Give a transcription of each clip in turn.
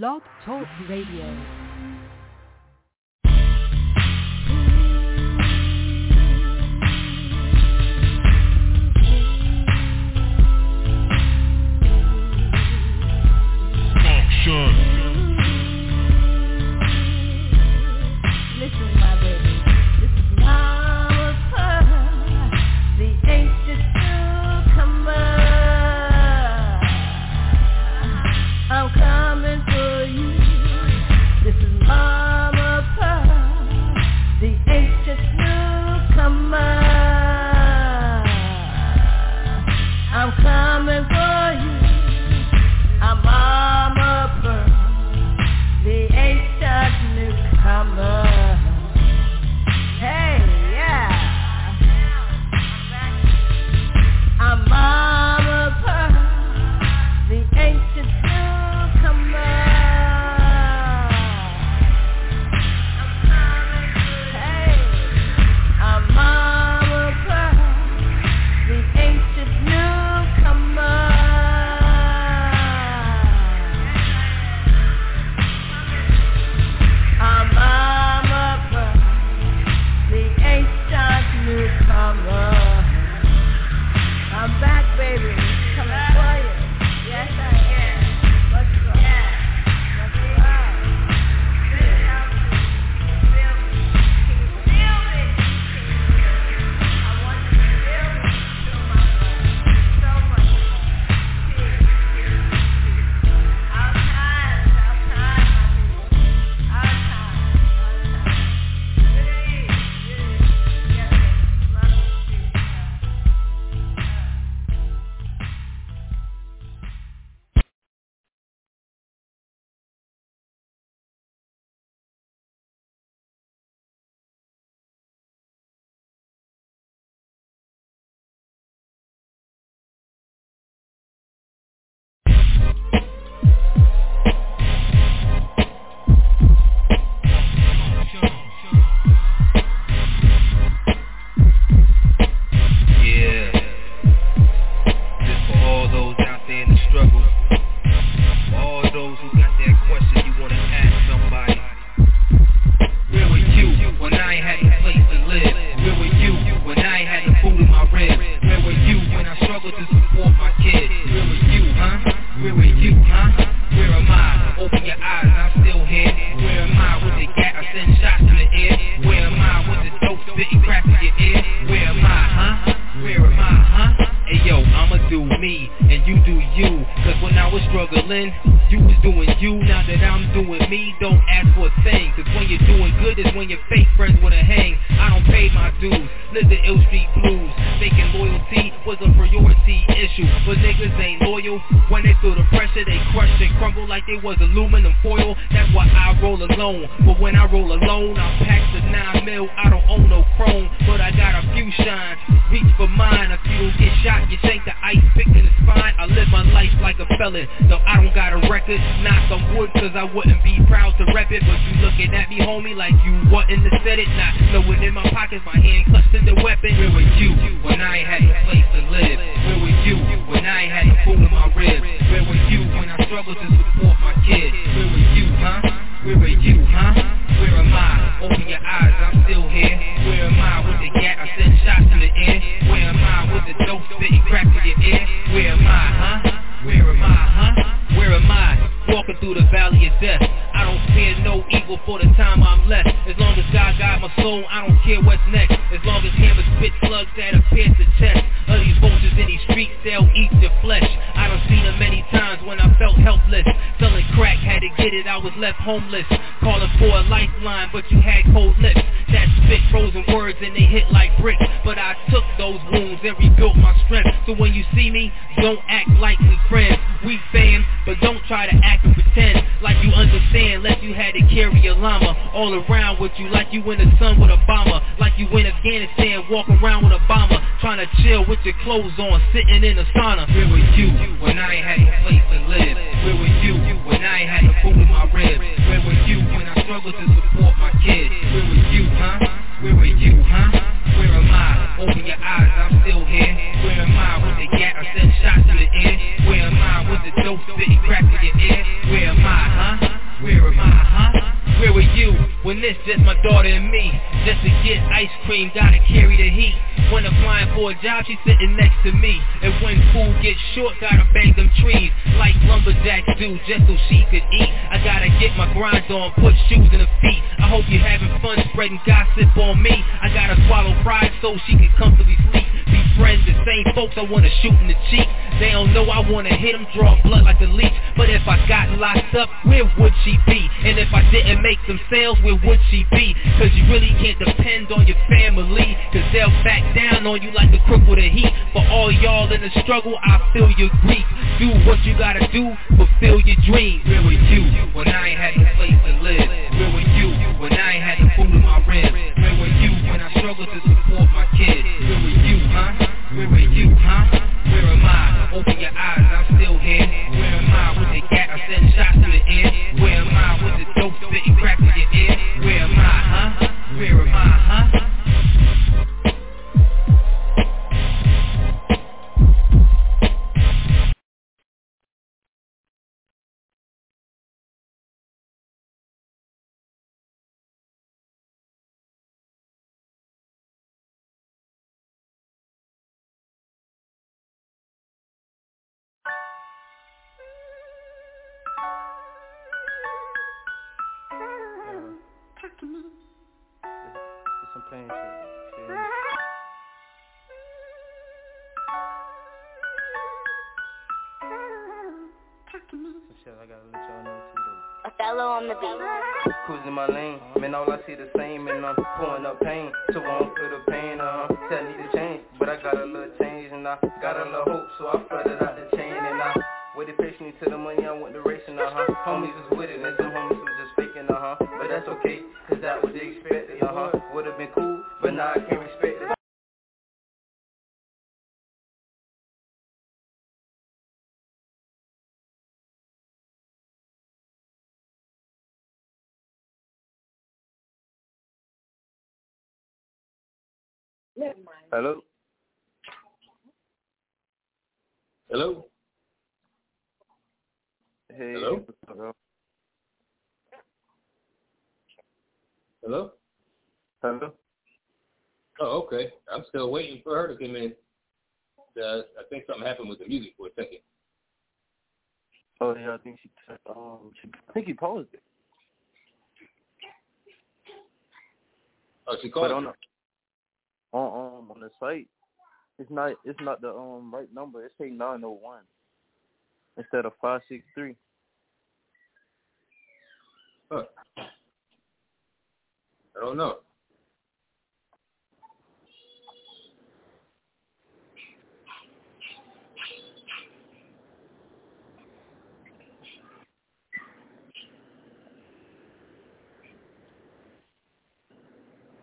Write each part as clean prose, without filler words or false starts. Blog Talk Radio. Where am I? Huh? doing this, just my daughter and me. Just to get ice cream, gotta carry the heat. When applying for a job, she's sitting next to me. And when food gets short, gotta bang them trees like lumberjacks do, just so she could eat. I gotta get my grind on, put shoes in her feet. I hope you're having fun spreading gossip on me. I gotta swallow pride so she can comfortably sleep. These friends, the same folks I wanna shoot in the cheek. They don't know I wanna hit them, draw blood like a leech. But if I got locked up, where would she be? And if I didn't make some sales, where would she be? Cause you really can't depend on your family, cause they'll back down on you like the crook with the heat. For all y'all in the struggle, I feel your grief. Do what you gotta do, fulfill your dream. Where were you when I ain't had no place to live? Where were you when I ain't had the food in my ribs? Where were you when I struggled to support my kids? Where were you, huh? Where were you, huh? Where am I? Open your eyes, I'm still here. Where am I with the gap? I send shots to the end. Where am I with the dope spitting crap in your ear? Where am I, huh? Where am I, huh? On the beat. Cruising my lane, man, all I see the same, and I'm pouring up pain, so I don't feel the pain, telling me to change, but I got a little change, and I got a little hope, so I flooded out the chain, and I waited patiently till the money, I went to racing, homies was with it, and some homies was just faking, but that's okay, cause that was expected, would've been cool, but now I can't respect it. Hello? Hello? Hey. Hello? Hello? Hello? Oh, okay. I'm still waiting for her to come in. I think something happened with the music for a second. Oh, yeah, I think she paused it. Oh, she called it. On the site, it's not the right number. It's saying 901 instead of 563. Huh. I don't know.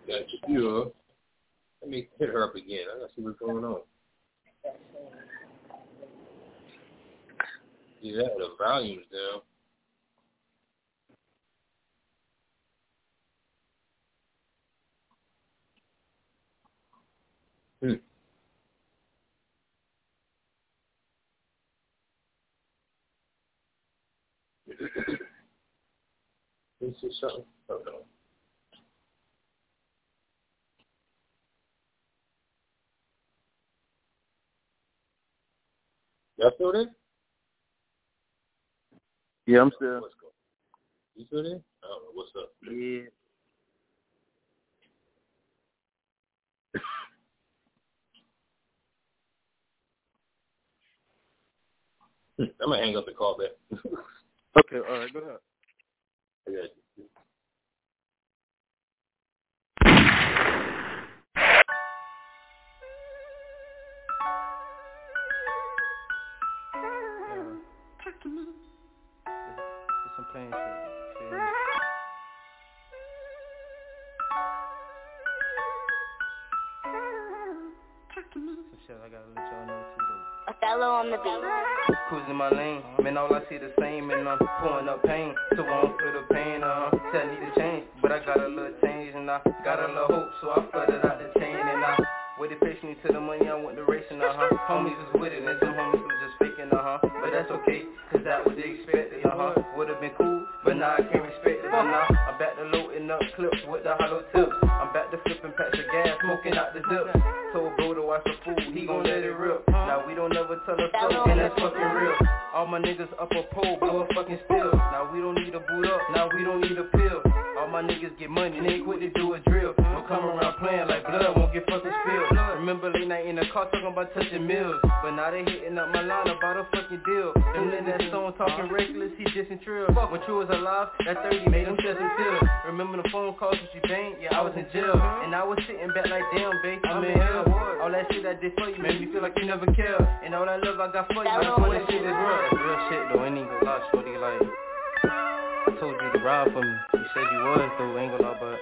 Got you. Let me hit her up again. I gotta see what's going on. Yeah, the volume's down. This is something. Hold on. Y'all still there? Yeah, I'm still. You still there? I don't know what's up. Yeah. I'm going to hang up and call back. Okay, all right, go ahead. I got you. On the beat. Cruising my lane, man, all I see the same, and I'm pouring up pain, so I don't feel the pain, telling me to change, but I got a little change, and I got a little hope, so I flooded out the chain, and I waited patiently till the money, I went to racing, homies was with it, and some homies was just faking, but that's okay, cause that was expected, would've been cool, but now I can't respect it, but now I'm back to loading up, clip with the hollow tip. I'm back to flipping packs of gas, smoking out the zip. Told bro to watch the fool, he gon' let it rip. Now we don't ever tell us so, and that's fucking real. All my niggas up a pole, blow a fucking still. Now we don't need a boot up, now we don't need a pill. All my niggas get money, and they quit to do a drill. Don't come around playing like blood, won't get fucking spilled. Remember late night in the car talking about touching mills. But now they hitting up my line about a fucking deal. Them in that song talking reckless, he dissing trill. When you was alive, that 30 made them just chill. Remember the phone calls when she banged? Yeah, I was in jail. And I was sitting back like, damn, babe, I'm in hell. All that shit I did for you made me feel like you never cared. And all that love I got for you, I just want that shit is real. Real shit though, ain't even lie, shorty, like I told you to ride for me. You said you was though, ain't gonna lie, but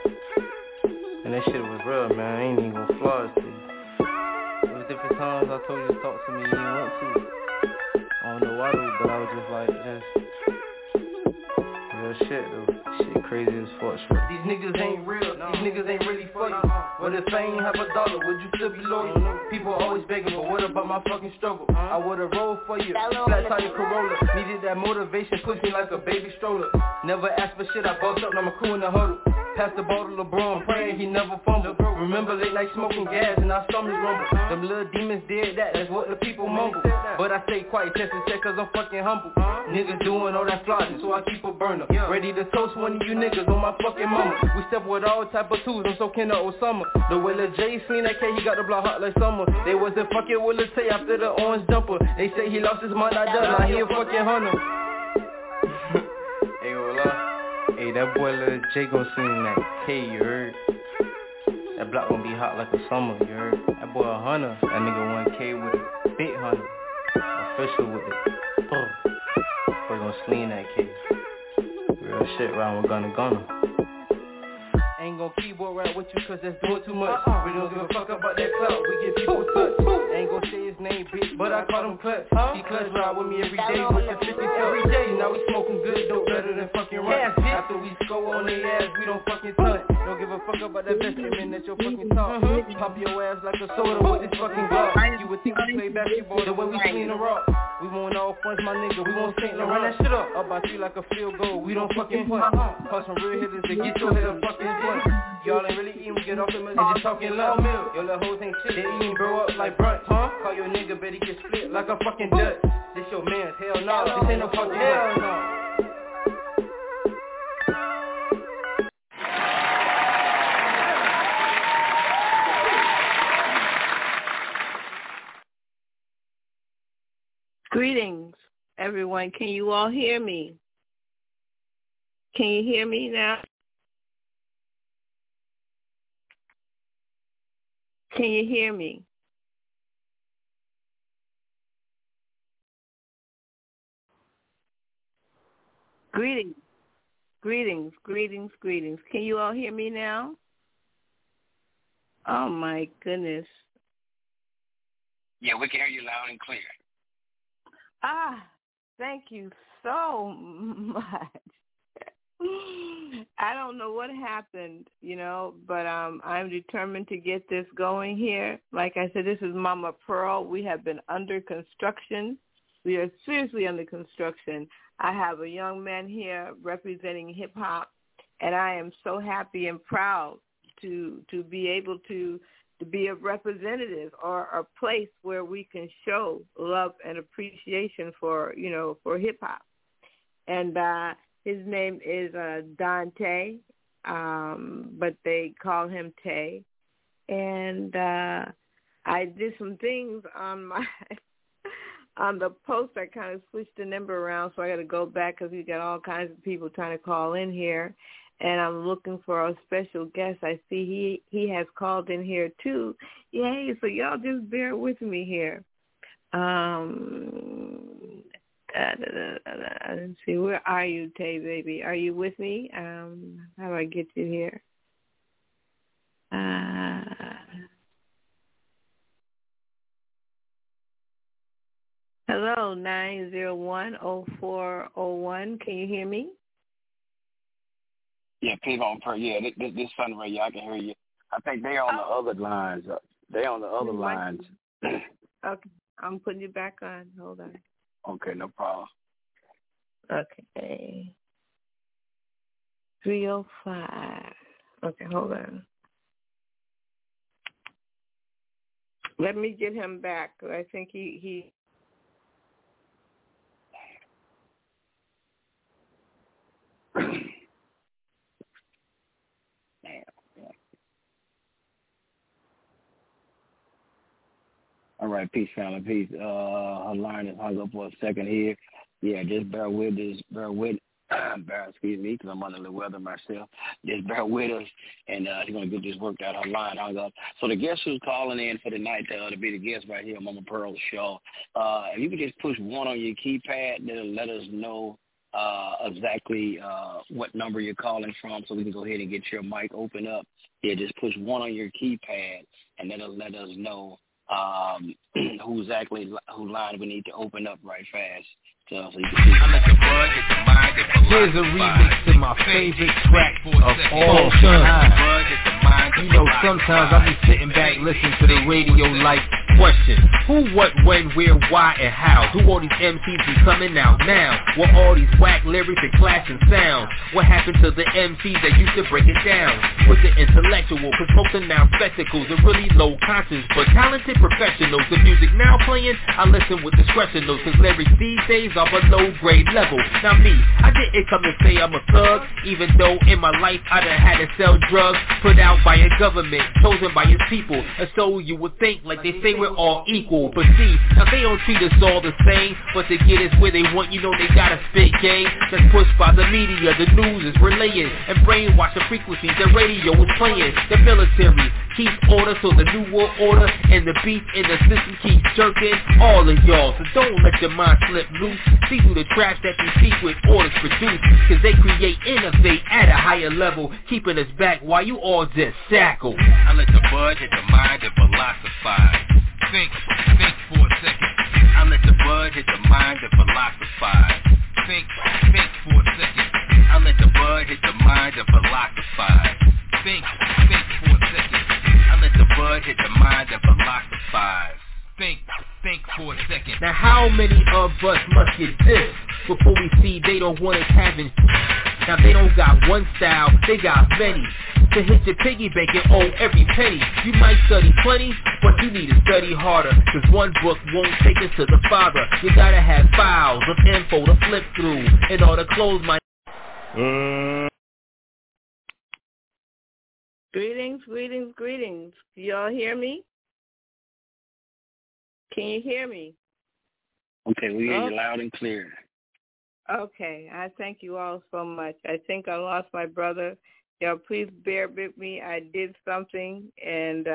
and that shit was real, man. I ain't even gonna flaws to you. It was different times I told you to talk to me, you didn't want to. I don't know why though, but I was just like, real shit though. Shit crazy as fuck. These niggas ain't real, these niggas ain't really for you. But if I ain't have a dollar, would you still be loyal? People always begging, but what about my fucking struggle? I would've rolled for you, flat tire Corolla. Needed that motivation, pushed me like a baby stroller. Never asked for shit, I bossed up, now my crew in the huddle. Pass the ball to LeBron, praying he never fumble. Remember late night smoking gas and our stomachs rumble. Them little demons did that, that's what the people mumble. But I stay quiet, test and check cause I'm fucking humble. Niggas doing all that flogging, so I keep a burner. Ready to toast one of you niggas on my fucking mama. We step with all type of tools, I'm so kin to Osama. The way Lil J seen that K, he got the block hot like summer. They wasn't fucking with Lil Tay after the orange jumper. They say he lost his mind, I done, now he a fucking hunter. Hey, that boy Lil J gon' sing that K, you heard? That block gon' be hot like a summer, you heard? That boy a hunter, that nigga 1K with a big hunter. Official with it, boy gon' sling that K. Real shit round with Gunna. Ain't gon' keyboard right with you cause that's doing too much. We don't give a fuck about that clout, we get people touch. Ain't gon' say his name, bitch, but I call him Clutch. He clutch ride with me every day, pushing 50 every day. Now we smoking good dope, better than fucking run. After we score on their ass, we don't fucking touch. Don't give a fuck about that vestment that your fucking talk. Pop your ass like a soda with this fucking glove. You would think we play basketball the way we clean the rock. We want all funds, my nigga, we want St. Laurent. Run that shit up, up by three like a field goal, we don't fucking punt. Cause some real hitters to get your head up fucking y'all ain't really eating, get off the milk, just talking loud milk. Yo, little hoes ain't shit, they eating grow up like brunch. Call your nigga, bet he get split like a fucking duck. This your man, hell no, this ain't no fucking hell no. Greetings, everyone. Can you all hear me? Can you hear me now? Can you hear me? Greetings. Can you all hear me now? Oh, my goodness. Yeah, we can hear you loud and clear. Ah, thank you so much. I don't know what happened, but I'm determined to get this going here. Like I said, this is Mama Pearl. We have been under construction. We are seriously under construction. I have a young man here representing hip-hop, and I am so happy and proud to be able to be a representative or a place where we can show love and appreciation for hip-hop. And his name is De'Ante, but they call him Tay. And I did some things on the post. I kind of switched the number around, so I got to go back because we got all kinds of people trying to call in here. And I'm looking for a special guest. I see he has called in here too. Yay! So y'all just bear with me here. Let's see, where are you, Tay, baby? Are you with me? How do I get you here? Hello, 901-0401. Can you hear me? Yeah, people on per. Yeah, this Sunray, y'all can hear you. I think they on the other lines. They on the other lines. Okay, I'm putting you back on. Hold on. Okay, no problem. Okay. 305. Okay, hold on. Let me get him back. I think he All right, peace, family, peace. Her line is hung up for a second here. Yeah, just bear with us. Excuse me, because I'm under the weather myself. Just bear with us, and she's going to get this worked out. Her line hung up. So the guest who's calling in for the night to be the guest right here on Mama Pearl's show, if you could just push one on your keypad, then let us know exactly what number you're calling from, so we can go ahead and get your mic open up. Yeah, just push one on your keypad, and that'll let us know who line we need to open up right fast. So you can see. Here's a remix to my favorite track of all time. You know, sometimes I be sitting back listening to the radio like, question, who, what, when, where, why, and how? Who all these MCs be coming out now? What all these whack lyrics and clashing sounds? What happened to the MCs that used to break it down? Was it intellectual? Cause most are now spectacles and really low conscience, but talented professionals. The music now playing, I listen with discretion, though, cause lyrics these days are below grade level. Now me, I didn't come to say I'm a thug, even though in my life I done had to sell drugs put out by a government, chosen by its people. And so you would think, like they say, we're all equal, but see, now they don't treat us all the same, but to get us where they want, you know they gotta spit game that's pushed by the media, the news is relaying, and brainwashing frequencies, the radio is playing, the military keeps order, so the new world order, and the beat in the system keeps jerking, all of y'all, so don't let your mind slip loose, see through the traps that these secret orders produce, cause they create, innovate at a higher level, keeping us back while you all just shackle. I let the bud hit the mind and philosophize. Think for a second. I let the bud hit the mind and philosophize. Think for a second. I let the bud hit the mind and philosophize. Think for a second. I let the bud hit the mind and philosophize. Think for a second. Now how many of us must get this before we see they don't want us having? Now they don't got one style, they got many. To hit your piggy bank and owe every penny. You might study plenty, but you need to study harder, cause one book won't take us to the Father. You gotta have files of info to flip through in order to close my... Greetings. Do y'all hear me? Can you hear me? Okay, we hear you loud and clear. Okay, I thank you all so much. I think I lost my brother. Y'all, please bear with me. I did something, and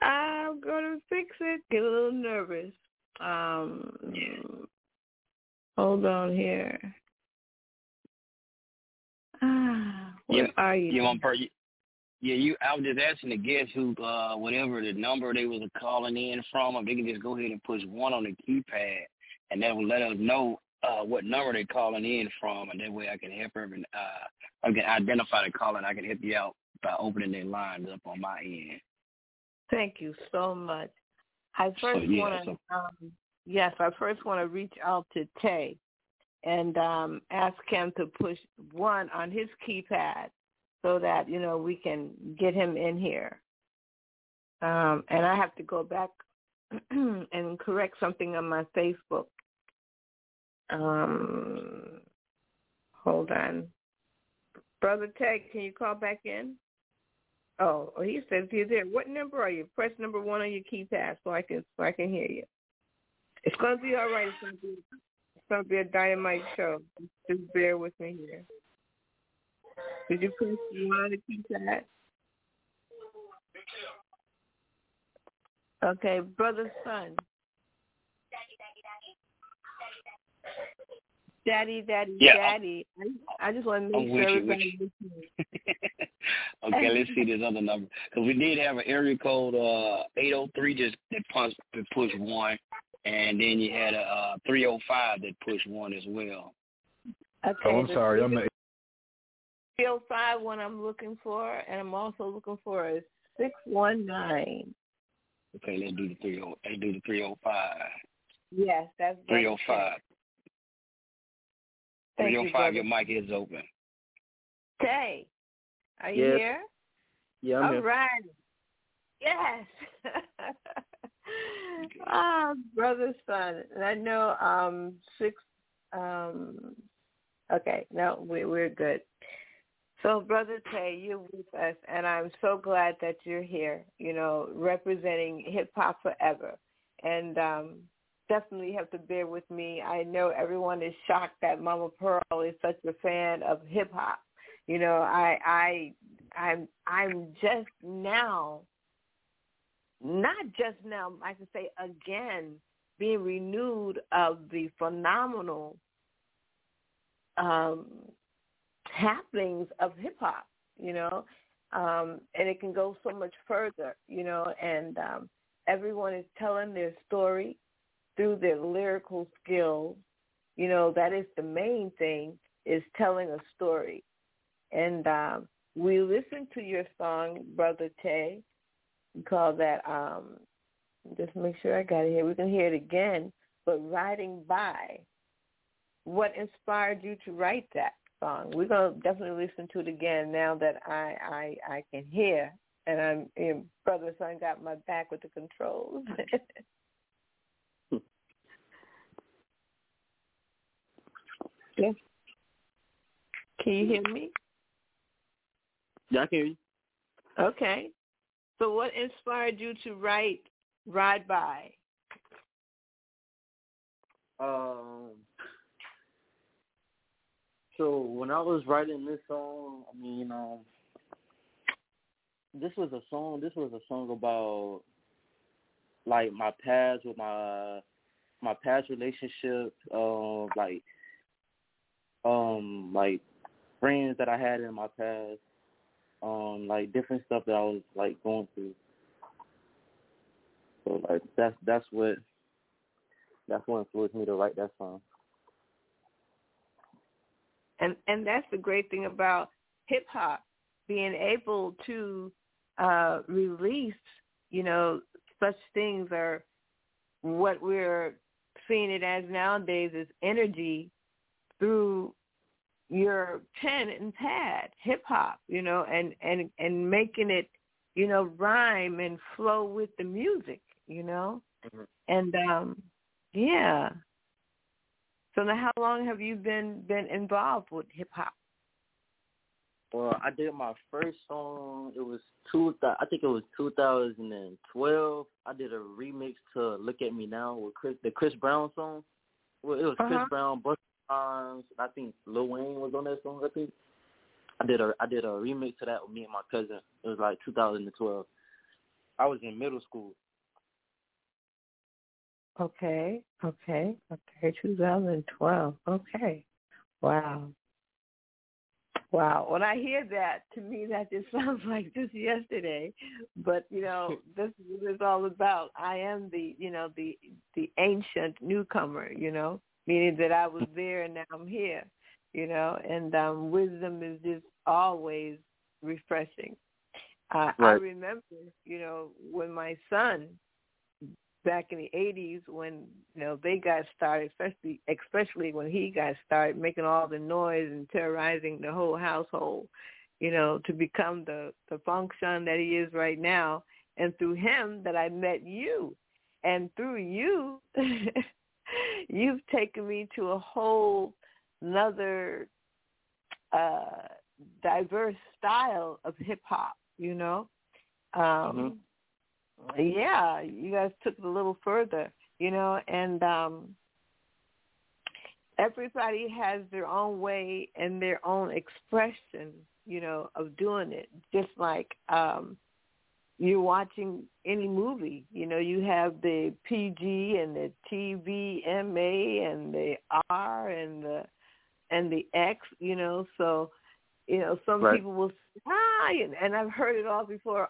I'm going to fix it. Get a little nervous. Hold on here. Where are you? I was just asking the guests who, whatever the number they was calling in from, if they can just go ahead and push one on the keypad. And that will let us know what number they're calling in from, and that way I can help her and I can identify the caller, and I can help you out by opening their lines up on my end. Thank you so much. I first want to reach out to Tay and ask him to push one on his keypad so that, you know, we can get him in here. And I have to go back and correct something on my Facebook. Hold on. Brother Tag, can you call back in? Oh, he says you're there. What number are you? Press number one on your keypad so I can hear you. It's gonna be all right. It's gonna be a dynamite show. Just bear with me here. Did you press one on the keypad? Okay, brother's son. Daddy. I just want to make sure everybody listening. Okay, let's see this other number. Because we did have an area code 803 that pushed one, and then you had a 305 that pushed one as well. Okay, oh, I'm sorry. I'm not... 305 one I'm looking for, and I'm also looking for a 619. Okay, let's do the 305. Yes, that's 305. 305, your mic is open. Tay, are you here? Yeah, I'm here. All right. Yes. Brother Son. And I know okay, no, we're good. So, Brother Tay, you're with us, and I'm so glad that you're here, you know, representing hip-hop forever. And definitely have to bear with me. I know everyone is shocked that Mama Pearl is such a fan of hip-hop. You know, I'm just now, not just now, I can say again, being renewed of the phenomenal happenings of hip-hop, you know, and it can go so much further, you know, and everyone is telling their story through their lyrical skills. You know, that is the main thing, is telling a story. And we listened to your song, Brother Tay. We call that, just make sure I got it here. We can hear it again, but Riding By. What inspired you to write that song? We're going to definitely listen to it again now that I can hear. And Brother Son got my back with the controls. Yeah. Can you hear me? Yeah, I can hear you. Okay. So what inspired you to write Ride By? So when I was writing this song, I mean, this was a song about, like, my past with my past relationship, like friends that I had in my past, like different stuff that I was like going through. So like that's what influenced me to write that song. And that's the great thing about hip hop, being able to release, you know, such things, are what we're seeing it as nowadays is energy through your pen and pad, hip hop, you know, and making it, you know, rhyme and flow with the music, you know, mm-hmm. And yeah. So now, how long have you been involved with hip hop? Well, I did my first song. It was 2012. I did a remix to "Look at Me Now" with the Chris Brown song. Well, it was Chris Brown, Busta Rhymes. I think Lil Wayne was on that song. I think I did a remix to that with me and my cousin. It was like 2012. I was in middle school. Okay, 2012. Okay. Wow. When I hear that, to me, that just sounds like just yesterday. But, you know, this is what it's all about. I am the ancient newcomer, you know, meaning that I was there and now I'm here, you know, and wisdom is just always refreshing. Right. I remember, you know, when my son, back in the 80s, when, you know, they got started, especially when he got started making all the noise and terrorizing the whole household, you know, to become the function that he is right now. And through him that I met you. And through you, you've taken me to a whole another diverse style of hip-hop, you know. Mm-hmm. Yeah, you guys took it a little further, you know, and everybody has their own way and their own expression, you know, of doing it. Just like you're watching any movie, you know, you have the PG and the TVMA and the R and the X, you know, so... You know, some right. people will say, and I've heard it all before,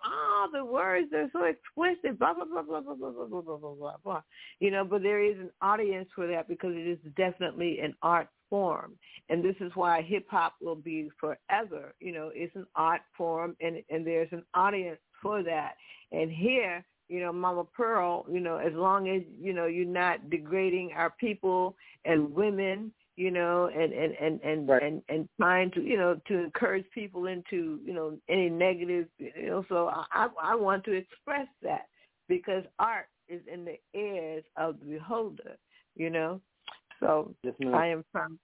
the words are so explicit, blah, blah, blah, blah, blah, blah, blah, blah, blah, blah, blah. You know, but there is an audience for that because it is definitely an art form. And this is why hip-hop will be forever. You know, it's an art form, and there's an audience for that. And here, you know, Mama Pearl, you know, as long as, you know, you're not degrading our people and women, you know, and trying to, you know, to encourage people into, you know, any negative, you know. So I want to express that because art is in the ears of the beholder, you know. So yes, I am from,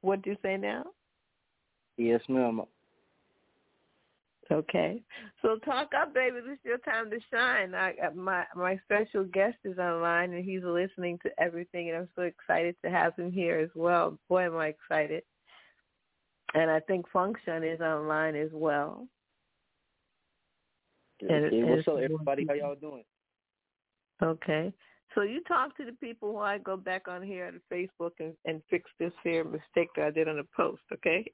what do you say now? Yes, ma'am. Okay. So talk up, baby. This is your time to shine. My special guest is online, and he's listening to everything, and I'm so excited to have him here as well. Boy, am I excited. And I think Function is online as well. Hey, what's up, everybody? How y'all doing? Okay. So you talk to the people while I go back on here on Facebook and fix this here mistake that I did on the post, okay?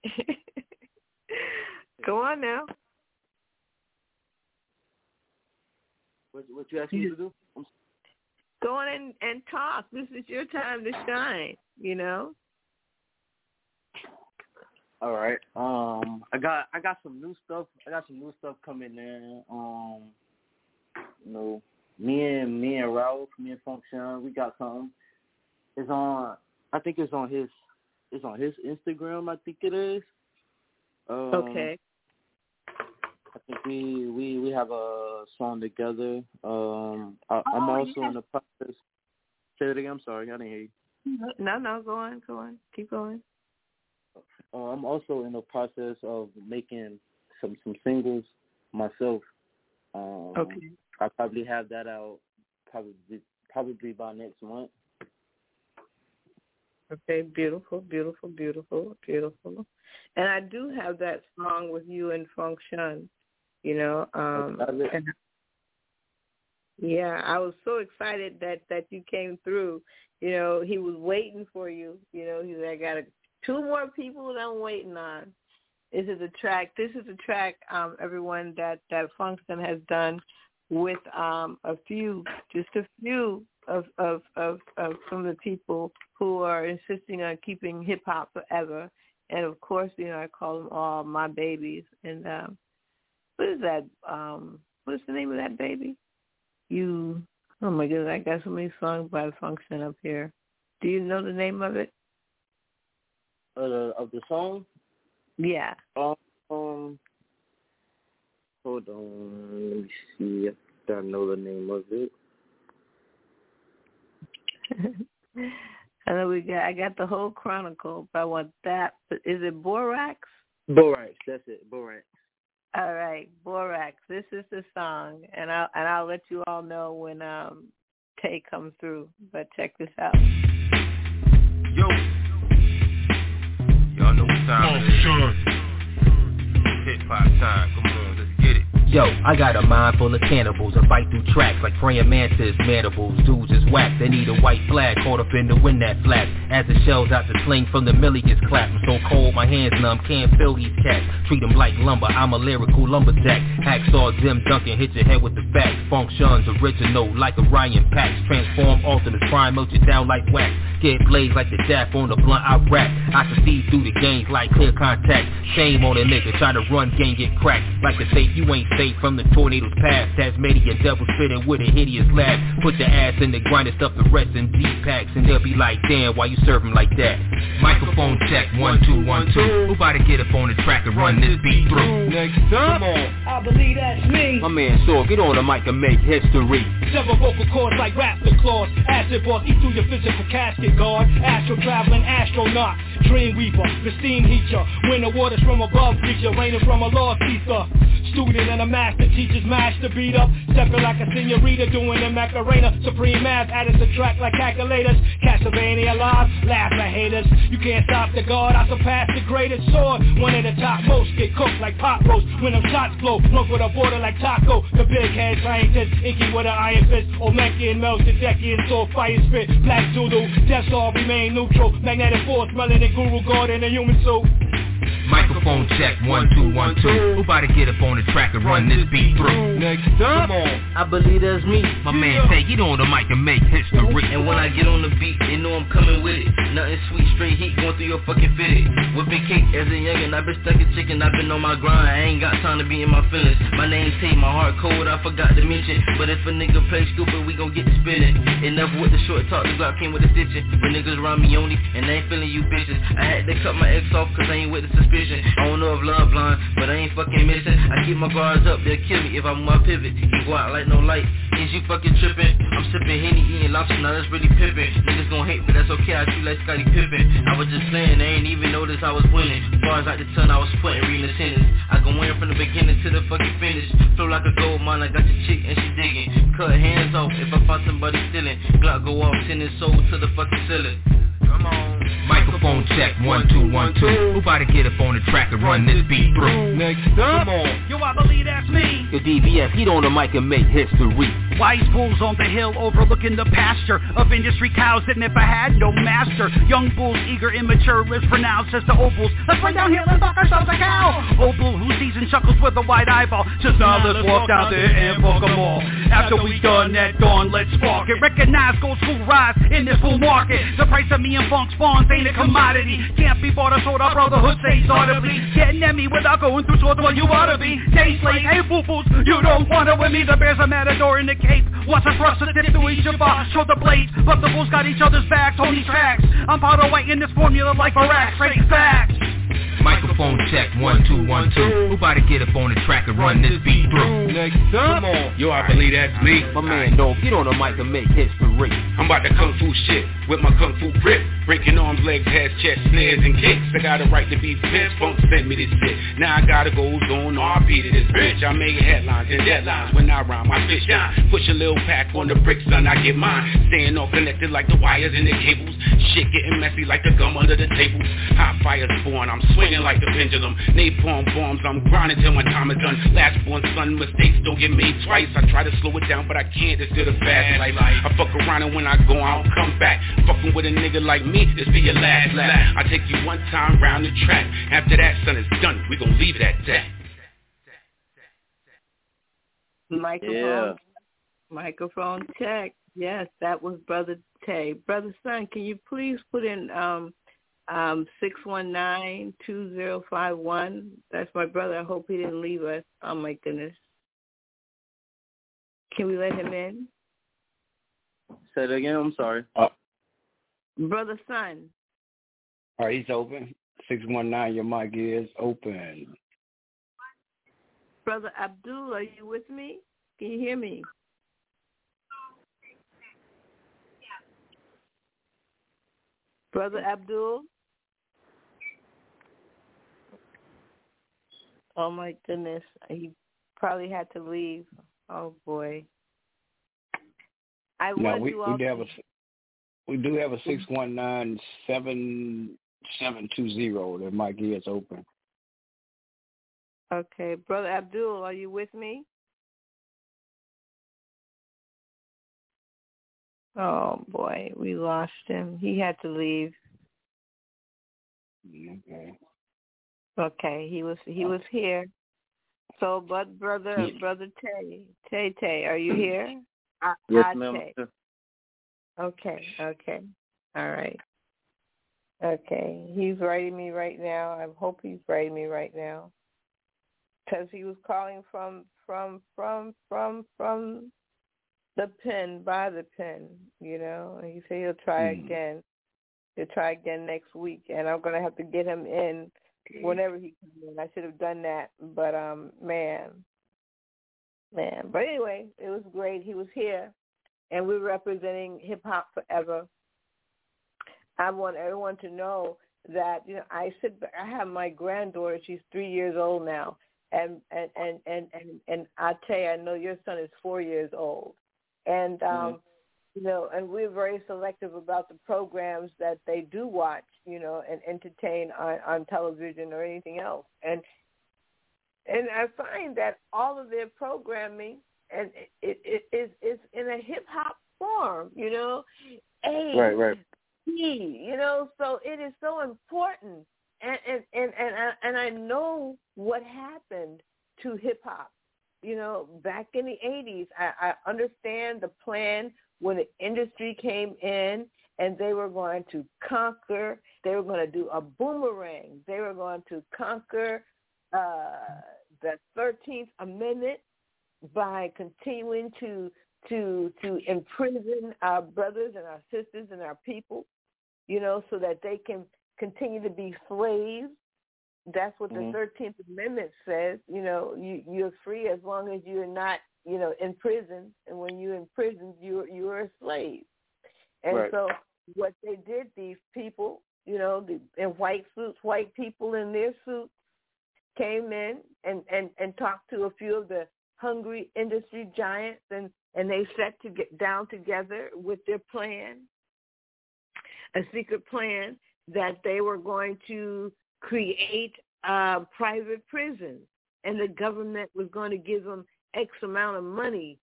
Go on now. What you asking me to do? Go on and talk. This is your time to shine, you know? All right. I got some new stuff. I got some new stuff coming in. You know, me and Ralph, me and Function, we got something. It's on. I think it's on his Instagram. I think it is. Okay. I think we have a song together. I'm also in the process. Say that again. I'm sorry, I didn't hear you. No, go on, keep going. I'm also in the process of making some singles myself. Okay. I'll probably have that out probably by next month. Okay, beautiful. And I do have that song with you and Function, you know. Yeah, I was so excited that you came through. You know, he was waiting for you. You know, he said, I got two more people that I'm waiting on. This is a track, everyone, that Function has done with a few of some of the people who are insisting on keeping hip hop forever. And of course, you know, I call them all my babies. And what is that? What's the name of that baby? You? Oh my goodness, I got so many songs by Function up here. Do you know the name of it? Of the song? Yeah. Hold on. Let me see if I know the name of it. I know I got the whole chronicle, but I want that. Is it Borax? Borax, that's it. Borax. All right, Borax. This is the song, and I'll let you all know when Tay comes through. But check this out. Yo, y'all know what time it is. Sure. Hip hop time. Come on, let's get it. Yo, I got a mind full of cannibals. I fight through tracks like praying mantis, mandibles. Dudes is whack, they need a white flag. Caught up in the wind that flaps as the shells out the sling from the millie gets clapped. I'm so cold, my hands numb, can't feel these cats. Treat them like lumber, I'm a lyrical lumberjack. Hacksaw Jim Duncan, hit your head with the facts. Functions original like Orion Pax. Transform alternate prime, melt you down like wax. Get blazed like the dap on the blunt I rap. I succeed through the games like clear contact. Shame on a nigga, try to run game, get cracked. Like a safe, you ain't safe from the tornado's path. Tasmanian devil spitting with a hideous laugh. Put your ass in the grind and stuff the rest in D-packs. And they'll be like, damn, why you serve them like that? Microphone check, 1, 2, 1, 2. Who about to get up on the track and run this beat through? Next up, come on, I believe that's me. My man, so get on the mic and make history. Several vocal cords like raptor claws. Acid balls eat through your physical casket guard. Astral traveling astronaut, dream weaver, the steam heater. Winter waters from above, teacher, raining from a lost ether. Student and a master, teachers master beat up. Stepping like a senorita, doing a Macarena. Supreme math, added the track like calculators. Castlevania live, laugh at haters. You can't stop the guard, I surpass the greatest sword. One of the top most, get cooked like pot roast. When them shots blow, run for the border like taco. The big head scientist, inky with an iron fist. Olmekian, Melchizedekian, soul fire spit. Black Zulu, death's all remain neutral. Magnetic force, melanin guru, guard in a human suit. Microphone check, 1, 2, 1, 2. Who about to get up on the track and run this beat through? Next up, come on, I believe that's me. My man Tay, get on the mic and make history. And when I get on the beat, they know I'm coming with it. Nothing sweet, straight heat, going through your fucking fitted. Whipping cake as a youngin', I been stuck in chicken, I been on my grind. I ain't got time to be in my feelings. My name's Tay, my heart cold, I forgot to mention. But if a nigga play stupid, we gon' get to spinning. Enough with the short talk, the Glock came with the stitching. But niggas round me only, and they ain't feeling you bitches. I had to cut my ex off cause I ain't with the suspicion. I don't know if love blind, but I ain't fucking missing. I keep my guards up, they'll kill me if I'm my pivot. You go out like no light, is you fucking trippin'? I'm sippin' Henny, eating lobster, now that's really pimpin'. Niggas gon' hate me, that's okay, I treat like Scottie Pippin. I was just playin', they ain't even notice I was winning. Bars like the ton, I was puttin', reading the sentence. I can win from the beginning to the fucking finish. Flow like a gold mine, I got your chick and she diggin'. Cut hands off if I find somebody stealing. Glock go off, send his soul to the fucking ceiling. Come on. Microphone check, 1, 2, 1, 2. Who about to get up on the track and run this beat through? Next up, come on. Yo, I believe that's me. Your DVF, get on the mic and make history. Wise bulls on the hill overlooking the pasture of industry cows that never had no master. Young bulls, eager, immature, is pronounced as the old bulls. Let's run down here, let's fuck ourselves a cow. Old bull who sees and chuckles with a wide eyeball. Just now let's walk down there and fuck them all. After we done that dawn, let's spark it. Recognize gold school rise in this bull market. The price of me and Funk Spawns ain't a commodity. Can't be bought or sold, our brotherhood stays audibly. Getting at me without going through swords, well you ought to be. Days late, hey fools, you don't want it with me. The bear's a matador in the cape. Watch a thrust to dip through each of our shoulder blades. But the bulls got each other's backs, on these tracks. I'm powder white in this formula like Borax, straight facts. Microphone check, 1, 2, 1, 2. Who about to get up on the track and run this beat through? Next up, come on. Yo, I believe that's me. My man, don't get on the mic and make history. I'm about to kung fu shit with my kung fu grip. Breaking arms, legs, heads, chest, snares, and kicks. I got a right to be pissed, Funk sent me this shit. Now I gotta go zone RP to this bitch. I make headlines and deadlines when I rhyme, my fish shine. Push a little pack on the bricks, son, I get mine. Staying all connected like the wires and the cables. Shit getting messy like the gum under the tables. Hot fires born, I'm swinging like the pendulum. Napalm bombs, I'm grinding till my time is done. Last born son, mistakes don't get made twice. I try to slow it down, but I can't. It's still the fast life. I fuck around and when I go, I don't come back. Fucking with a nigga like me, this be your last lap. I take you one time round the track. After that, son, it's done. We gon' leave it at that. Microphone, yeah. Microphone check. Yes, that was Brother Tay. Brother Son, can you please put in 619-2051. That's my brother. I hope he didn't leave us. Oh my goodness. Can we let him in? Say it again. I'm sorry. Brother Son. All right, he's open. 619. Your mic is open. Brother Abdul, are you with me? Can you hear me? Brother Abdul. Oh my goodness, he probably had to leave. Oh boy. We do have a 619-7720. That mic is open. Okay, Brother Abdul, are you with me? Oh boy, we lost him. He had to leave. Okay. Okay, he was here. So, but brother Tay, are you here? Yes, ma'am. Okay, all right. Okay, he's writing me right now. I hope he's writing me right now, because he was calling from the pen, by the pen, you know. And he said he'll try again. He'll try again next week, and I'm going to have to get him in whenever he comes in. I should have done that, but man. But anyway, it was great. He was here, and we're representing hip hop forever. I want everyone to know that, you know, I sit back. I have my granddaughter. She's 3 years old now, and I tell you, I know your son is 4 years old. And, you know, and we're very selective about the programs that they do watch, you know, and entertain on television or anything else. And I find that all of their programming, and it's in a hip-hop form, you know, right. You know, so it is so important. And I I know what happened to hip-hop. You know, back in the 80s, I understand the plan when the industry came in and they were going to conquer. They were going to do a boomerang. They were going to conquer the 13th Amendment by continuing to imprison our brothers and our sisters and our people, you know, so that they can continue to be slaves. That's what the 13th Amendment says. You know, you're free as long as you're not, you know, in prison. And when you're in prison, you're a slave. And so what they did, these people, you know, in white suits, white people in their suits, came in and talked to a few of the hungry industry giants, and they sat to get down together with their plan, a secret plan that they were going to create private prisons, and the government was going to give them X amount of money,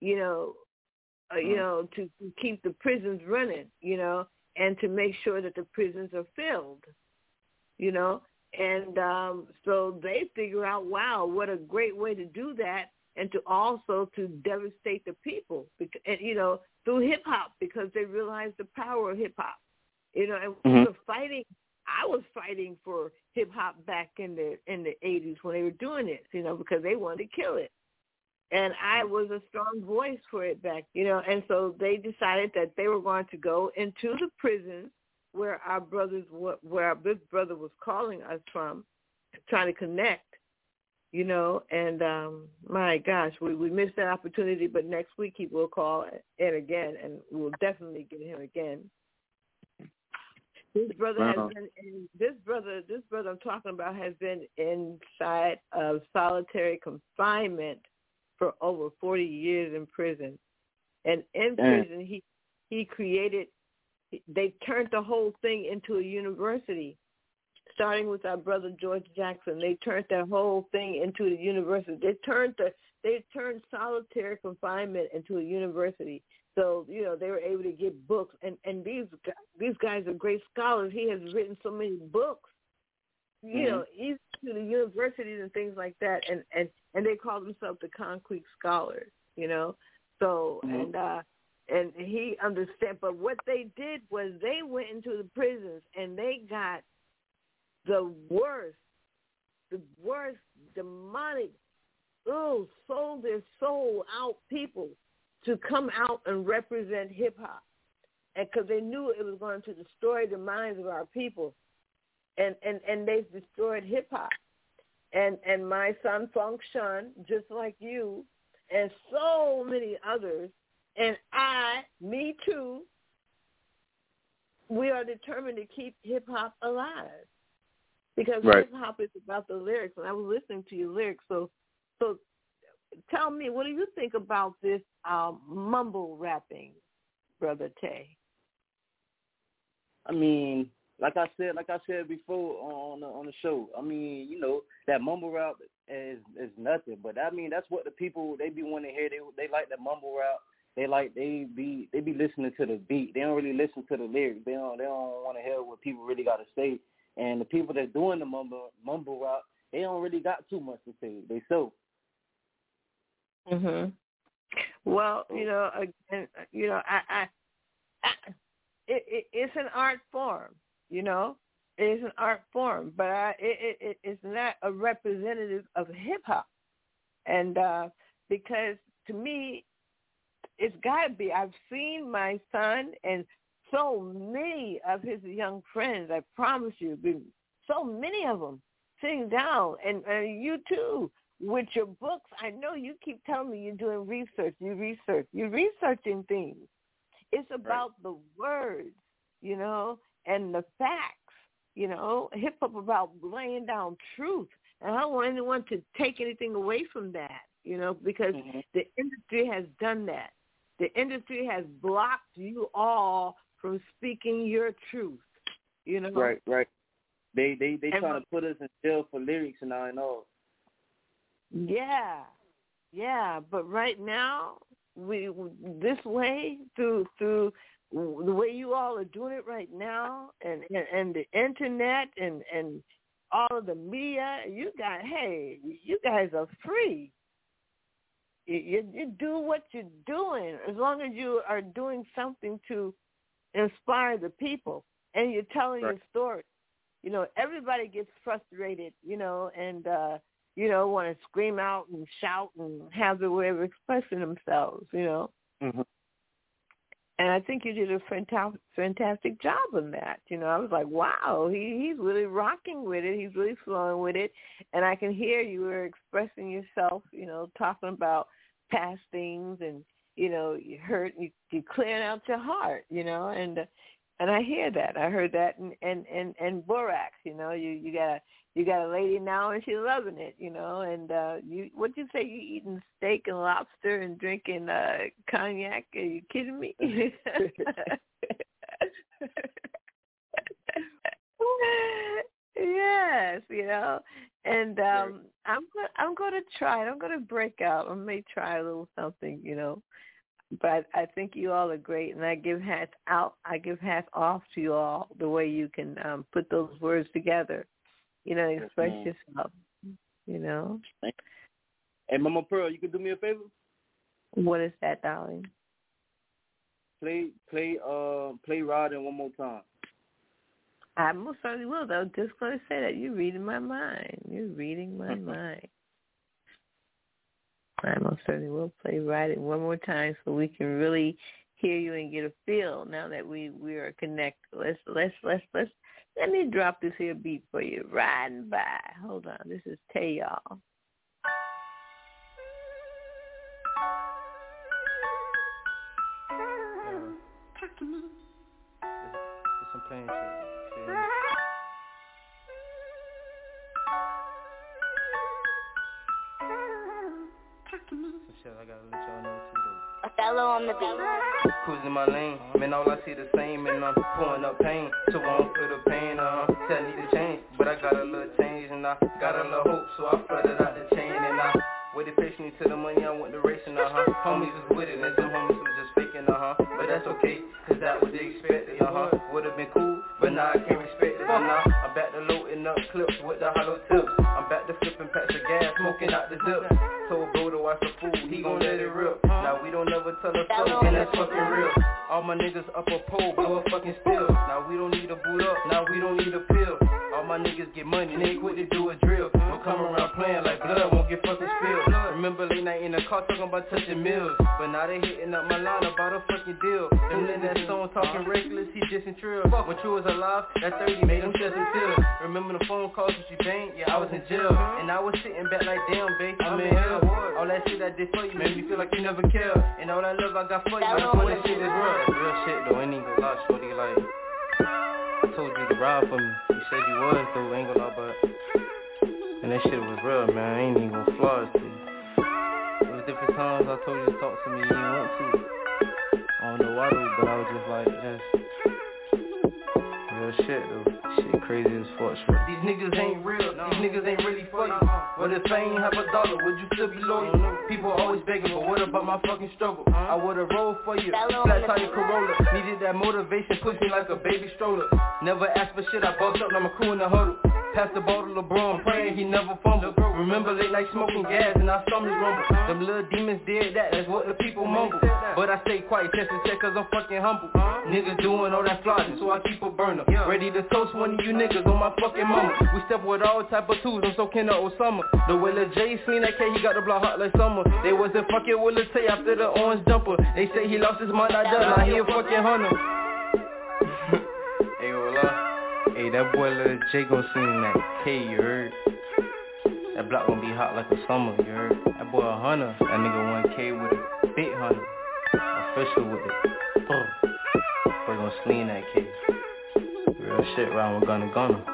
you know, you know, to keep the prisons running, you know, and to make sure that the prisons are filled, you know. And so they figure out, wow, what a great way to do that, and to also to devastate the people, and, you know, through hip-hop, because they realized the power of hip-hop, you know, and we were fighting. I was fighting for hip hop back in the 80s when they were doing it, you know, because they wanted to kill it, and I was a strong voice for it back, you know. And so they decided that they were going to go into the prisons where our brothers, where our big brother was calling us from, trying to connect, you know. And my gosh, we missed that opportunity, but next week he will call in again, and we'll definitely get him again. This brother has been in, this brother I'm talking about has been inside of solitary confinement for over 40 years in prison. And in prison, he created, they turned the whole thing into a university, starting with our brother George Jackson. They turned that whole thing into a university. They turned solitary confinement into a university. So, you know, they were able to get books, and these guys are great scholars. He has written so many books, you know, even to the universities and things like that, and they call themselves the Concrete Scholars, you know. So, and he understands. But what they did was they went into the prisons, and they got the worst demonic, sold their soul out people to come out and represent hip-hop, because they knew it was going to destroy the minds of our people, and they've destroyed hip-hop. And my son, Function, just like you, and so many others, and me too, we are determined to keep hip-hop alive, because hip-hop is about the lyrics, and I was listening to your lyrics, so tell me, what do you think about this mumble rapping, Brother Tay? I mean, like I said before on the show, I mean, you know, that mumble rap is nothing. But I mean, that's what the people, they be wanting to hear. They like the mumble rap. They be listening to the beat. They don't really listen to the lyrics. They don't want to hear what people really got to say. And the people that doing the mumble rap, they don't really got too much to say. They so. Mhm. Well, you know, again, you know, it's an art form, you know, it's an art form, but it's not a representative of hip hop, and because to me, it's got to be. I've seen my son and so many of his young friends. I promise you, so many of them sitting down, and you too. With your books, I know you keep telling me you're doing research. You're researching things. It's about the words, you know, and the facts, you know. Hip hop about laying down truth, and I don't want anyone to take anything away from that, you know, because the industry has done that. The industry has blocked you all from speaking your truth, you know. Right. They trying to put us in jail for lyrics and all and all. Yeah, but right now, through the way you all are doing it right now, and the internet, and all of the media. You guys are free. You do what you're doing as long as you are doing something to inspire the people and you're telling your story. You know, everybody gets frustrated, and, want to scream out and shout and have their way of expressing themselves, Mm-hmm. And I think you did a fantastic job on that. I was like, wow, he's really rocking with it. He's really flowing with it. And I can hear you were expressing yourself, talking about past things and, you hurt, you clearing out your heart, and I hear that. I heard that in Borax, you got a lady now and she's loving it, what'd you say? You eating steak and lobster and drinking cognac? Are you kidding me? Yes, and I'm going to try it. I'm going to break out. I may try a little something, But I think you all are great, and I give hats out. I give hats off to you all the way you can put those words together, express yourself, Hey, Mama Pearl, you can do me a favor? What is that, darling? Play Rodin one more time. I most certainly will, though. Just going to say that you're reading my mind. You're reading my mind. I most certainly will play Rodin one more time so we can really hear you and get a feel now that we are connected. Let me drop this here beat for you. Riding by. Hold on. This is Tay, y'all. Talk to me. There's some playing shit. I gotta let y'all know what to do. Othello on the beat. Cruising my lane, man, all I see the same, and I'm pouring up pain, so I don't feel the pain, I need to change, but I got a little change, and I got a little hope, so I flooded out the chain, and I waited patiently till the money, I went the racing, Homies was with it, and some homies was just faking, But that's okay, cause that was expected, Would've been cool, but now I can't respect it, and now I'm back to loading up clips with the hollow tips. I'm back to flipping packs of gas, smoking out the dip. Told bro to watch the fool, he gon' let it rip. Now we don't ever tell a fuck, and that's fucking real. All my niggas up a pole, blow a fucking spill. Now we don't need a boot up, now we don't need a pill. All my niggas get money, they quit to do a drill. Don't come around playing like blood, won't get fucking spilled. Remember late night in the car talking about touching meals. But now they hitting up my line about a fucking deal. Them in that song talking reckless, he just in trill. When you was alive, that 30 made them just until. Remember the phone calls that you banged? Yeah, I was in jail. And I was sitting back like, damn, babe, I'm in hell. All that shit I did for you made me feel like you never cared. And all that love I got for you, I just wanna see this world. Real shit though, ain't even gonna lie, shorty, like, I told you to ride for me. You said you was though, ain't gonna lie, but and that shit was real, man, I ain't even gonna flaws to you. It was different times I told you to talk to me, you didn't want to. I don't know why though, but I was just like, real shit though. Shit crazy as fuck, shit. These niggas ain't real, no. These niggas ain't really for you. Well, if I ain't have a dollar, would you still be loyal? People always begging, but what about my fucking struggle? I would've rolled for you, flat tire Corolla. Needed that motivation, pushed me like a baby stroller. Never asked for shit, I bust up, now my crew in the huddle. Passed the ball to LeBron, praying he never fumbled. Remember late night smoking gas and I stumbled rumble. Them little demons did that, that's what the people mumble. But I stay quiet, chest to check, cause I'm fucking humble. Niggas doing all that flogging, so I keep a burner. Ready to toast one of you niggas on my fucking mama. We step with all type of tools, I'm so Kenna Osama. The way Lil J seen that cat, he got the block hot like summer. They wasn't fucking with Lil Tay after the orange jumper. They say he lost his mind, I done, now he a fucking hunter. Hey, hola. Hey, that boy Lil J gon' sing that K, you heard? That block gon' be hot like a summer, you heard? That boy a hunter, that nigga 1K with a big hunter. Official with it. Boy gon' sling that K. Real shit round with Gunna.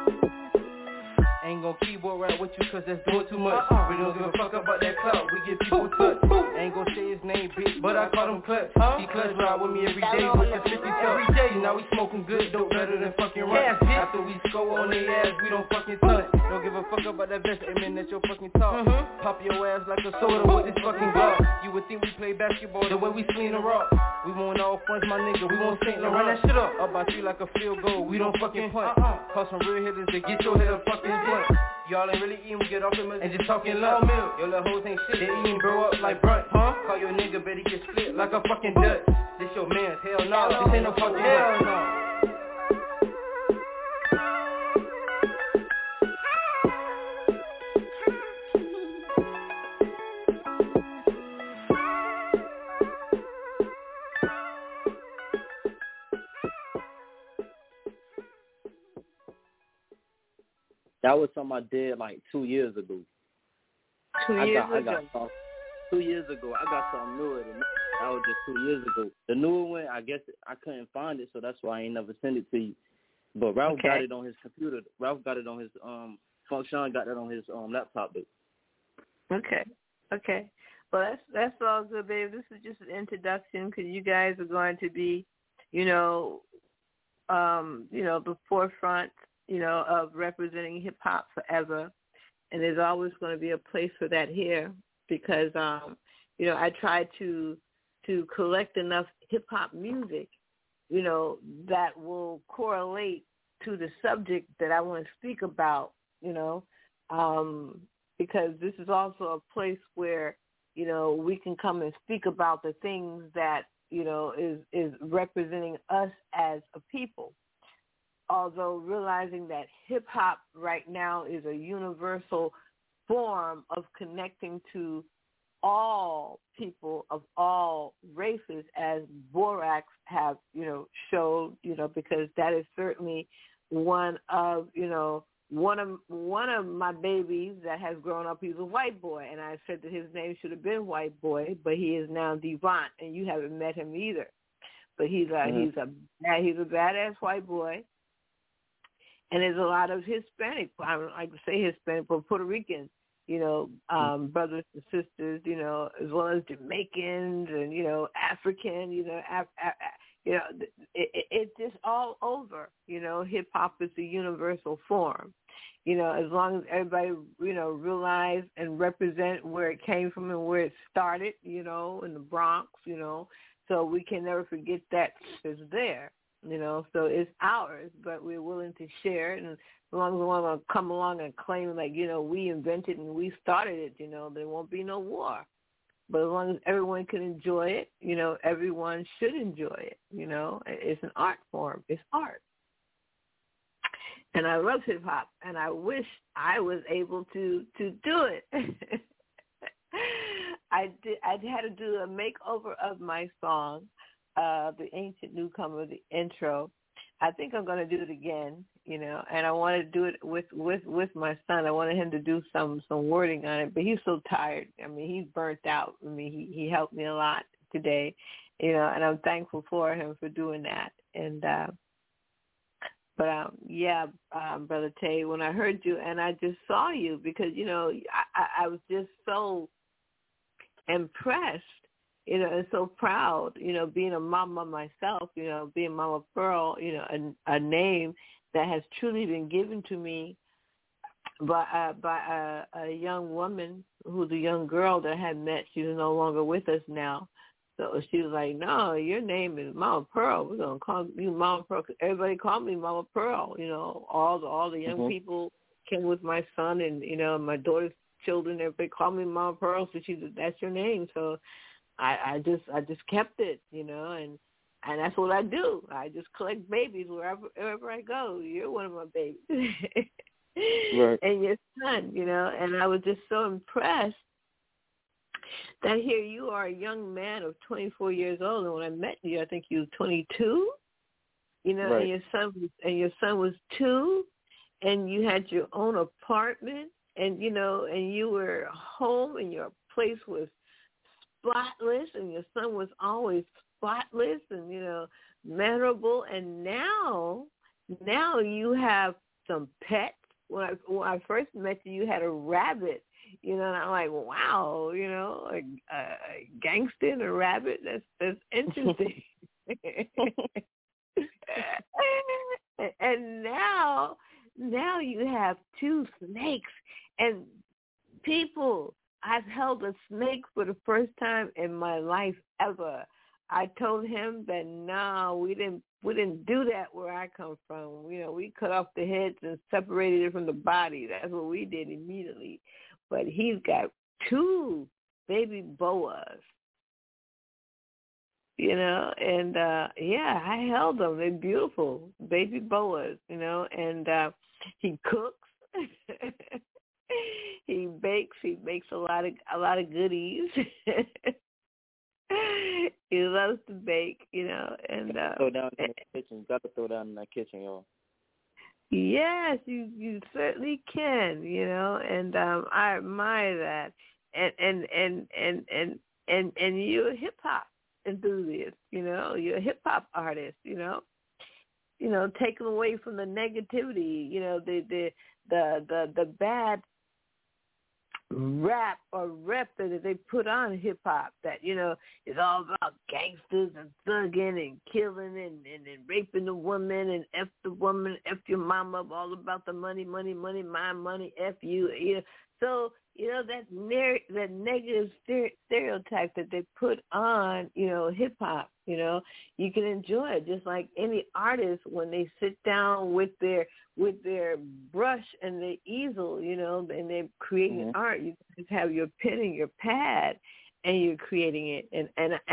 Ain't gon' keyboard right with you cause that's doing too much. We don't give a fuck about that clout, we get people touched. Ain't gon' say his name, bitch, but I call him Clutch. He clutch ride with me every day with the 50 cup. Every day, now we smoking good dope better than fucking run. After we score on their ass, we don't fucking touch. Don't give a fuck about that bitch, amen, that's your fucking talk. Pop your ass like a soda with this fucking block. You would think we play basketball the way we sling the rock. We want all fronts, my nigga, we want St. Laurent. Run that shit up by you like a field goal, we don't fucking punt. Cause some real hitters that get your head up fucking. y'all ain't really eating, we get off the milk and just talking love milk. Yo, the whole thing shit, they eating bro up like brunt, huh? Call your nigga, but he get split like a fucking duck. This your man's, hell no, this ain't no fucking hell no. That was something I did like 2 years ago. I got something newer than that. That was just 2 years ago. The newer one, I guess I couldn't find it, so that's why I ain't never sent it to you. But Ralph got it on his computer. Ralph got it on his Function got that on his laptop. Though. Okay. Well, that's all good, babe. This is just an introduction because you guys are going to be, the forefront. Of representing hip-hop forever. And there's always going to be a place for that here because, I try to collect enough hip-hop music, that will correlate to the subject that I want to speak about, because this is also a place where, we can come and speak about the things that, is representing us as a people. Although realizing that hip-hop right now is a universal form of connecting to all people of all races, as Borax have, showed, because that is certainly one of my babies that has grown up. He's a white boy, and I said that his name should have been White Boy, but he is now Devant, and you haven't met him either. But he's a badass white boy. And there's a lot of Hispanic, I don't like to say Hispanic, but Puerto Rican, brothers and sisters, as well as Jamaicans and, African, it's just all over, hip-hop is a universal form, as long as everybody, realize and represent where it came from and where it started, in the Bronx, so we can never forget that it's there. So it's ours, but we're willing to share it. And as long as we want to come along and claim, like, we invented and we started it, there won't be no war. But as long as everyone can enjoy it, everyone should enjoy it, It's an art form. It's art. And I love hip-hop, and I wish I was able to do it. I had to do a makeover of my song. The Ancient Newcomer, the intro. I think I'm going to do it again, and I want to do it with my son. I wanted him to do some wording on it, but he's so tired. I mean, he's burnt out. I mean, he helped me a lot today, and I'm thankful for him for doing that. And Brother Tay, when I heard you and I just saw you, because, I was just so impressed. And so proud, being a mama myself, being Mama Pearl, a name that has truly been given to me by a young woman who's a young girl that I had met. She's no longer with us now. So she was like, no, your name is Mama Pearl. We're going to call you Mama Pearl. Everybody called me Mama Pearl. All the young people came with my son and, my daughter's children. Everybody called me Mama Pearl. So she said, that's your name. So I just kept it, and that's what I do. I just collect babies wherever I go. You're one of my babies. Right. And your son, and I was just so impressed that here you are, a young man of 24 years old, and when I met you, I think you were 22, right. And your son was 2, and you had your own apartment, and, and you were home, and your place was spotless, and your son was always spotless and, memorable. And now you have some pets. When I first met you, you had a rabbit, and I'm like, wow, a gangster and a rabbit. That's interesting. And now you have 2 snakes. And people, I've held a snake for the first time in my life ever. I told him that, no, we didn't We didn't do that where I come from. You know, we cut off the heads and separated it from the body. That's what we did immediately. But he's got two baby boas, you know, and, yeah, I held them. They're beautiful baby boas, you know, and he cooks. He bakes a lot of goodies. He loves to bake, you know, and got to throw down in that kitchen, y'all. Yes, you certainly can, you know, and I admire that. And you're a hip hop enthusiast, you know, you're a hip hop artist, you know, taking away from the negativity, you know, the bad rap or rep that they put on hip hop that, you know, is all about gangsters and thugging and killing and raping the woman and F the woman, F your mama, all about the money, money, money, my money, F you, you know. So, you know, that negative stereotype that they put on, you know, hip-hop, you know, you can enjoy it just like any artist when they sit down with their brush and their easel, you know, and they're creating art. You just have your pen and your pad and you're creating it. And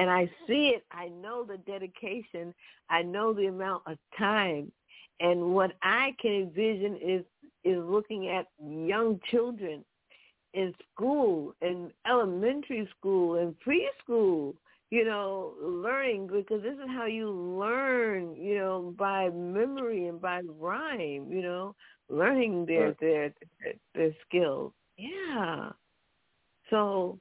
I see it. I know the dedication. I know the amount of time. And what I can envision is looking at young children in school, in elementary school, in preschool, you know, learning, because this is how you learn, you know, by memory and by rhyme, you know, learning their skills. Yeah. So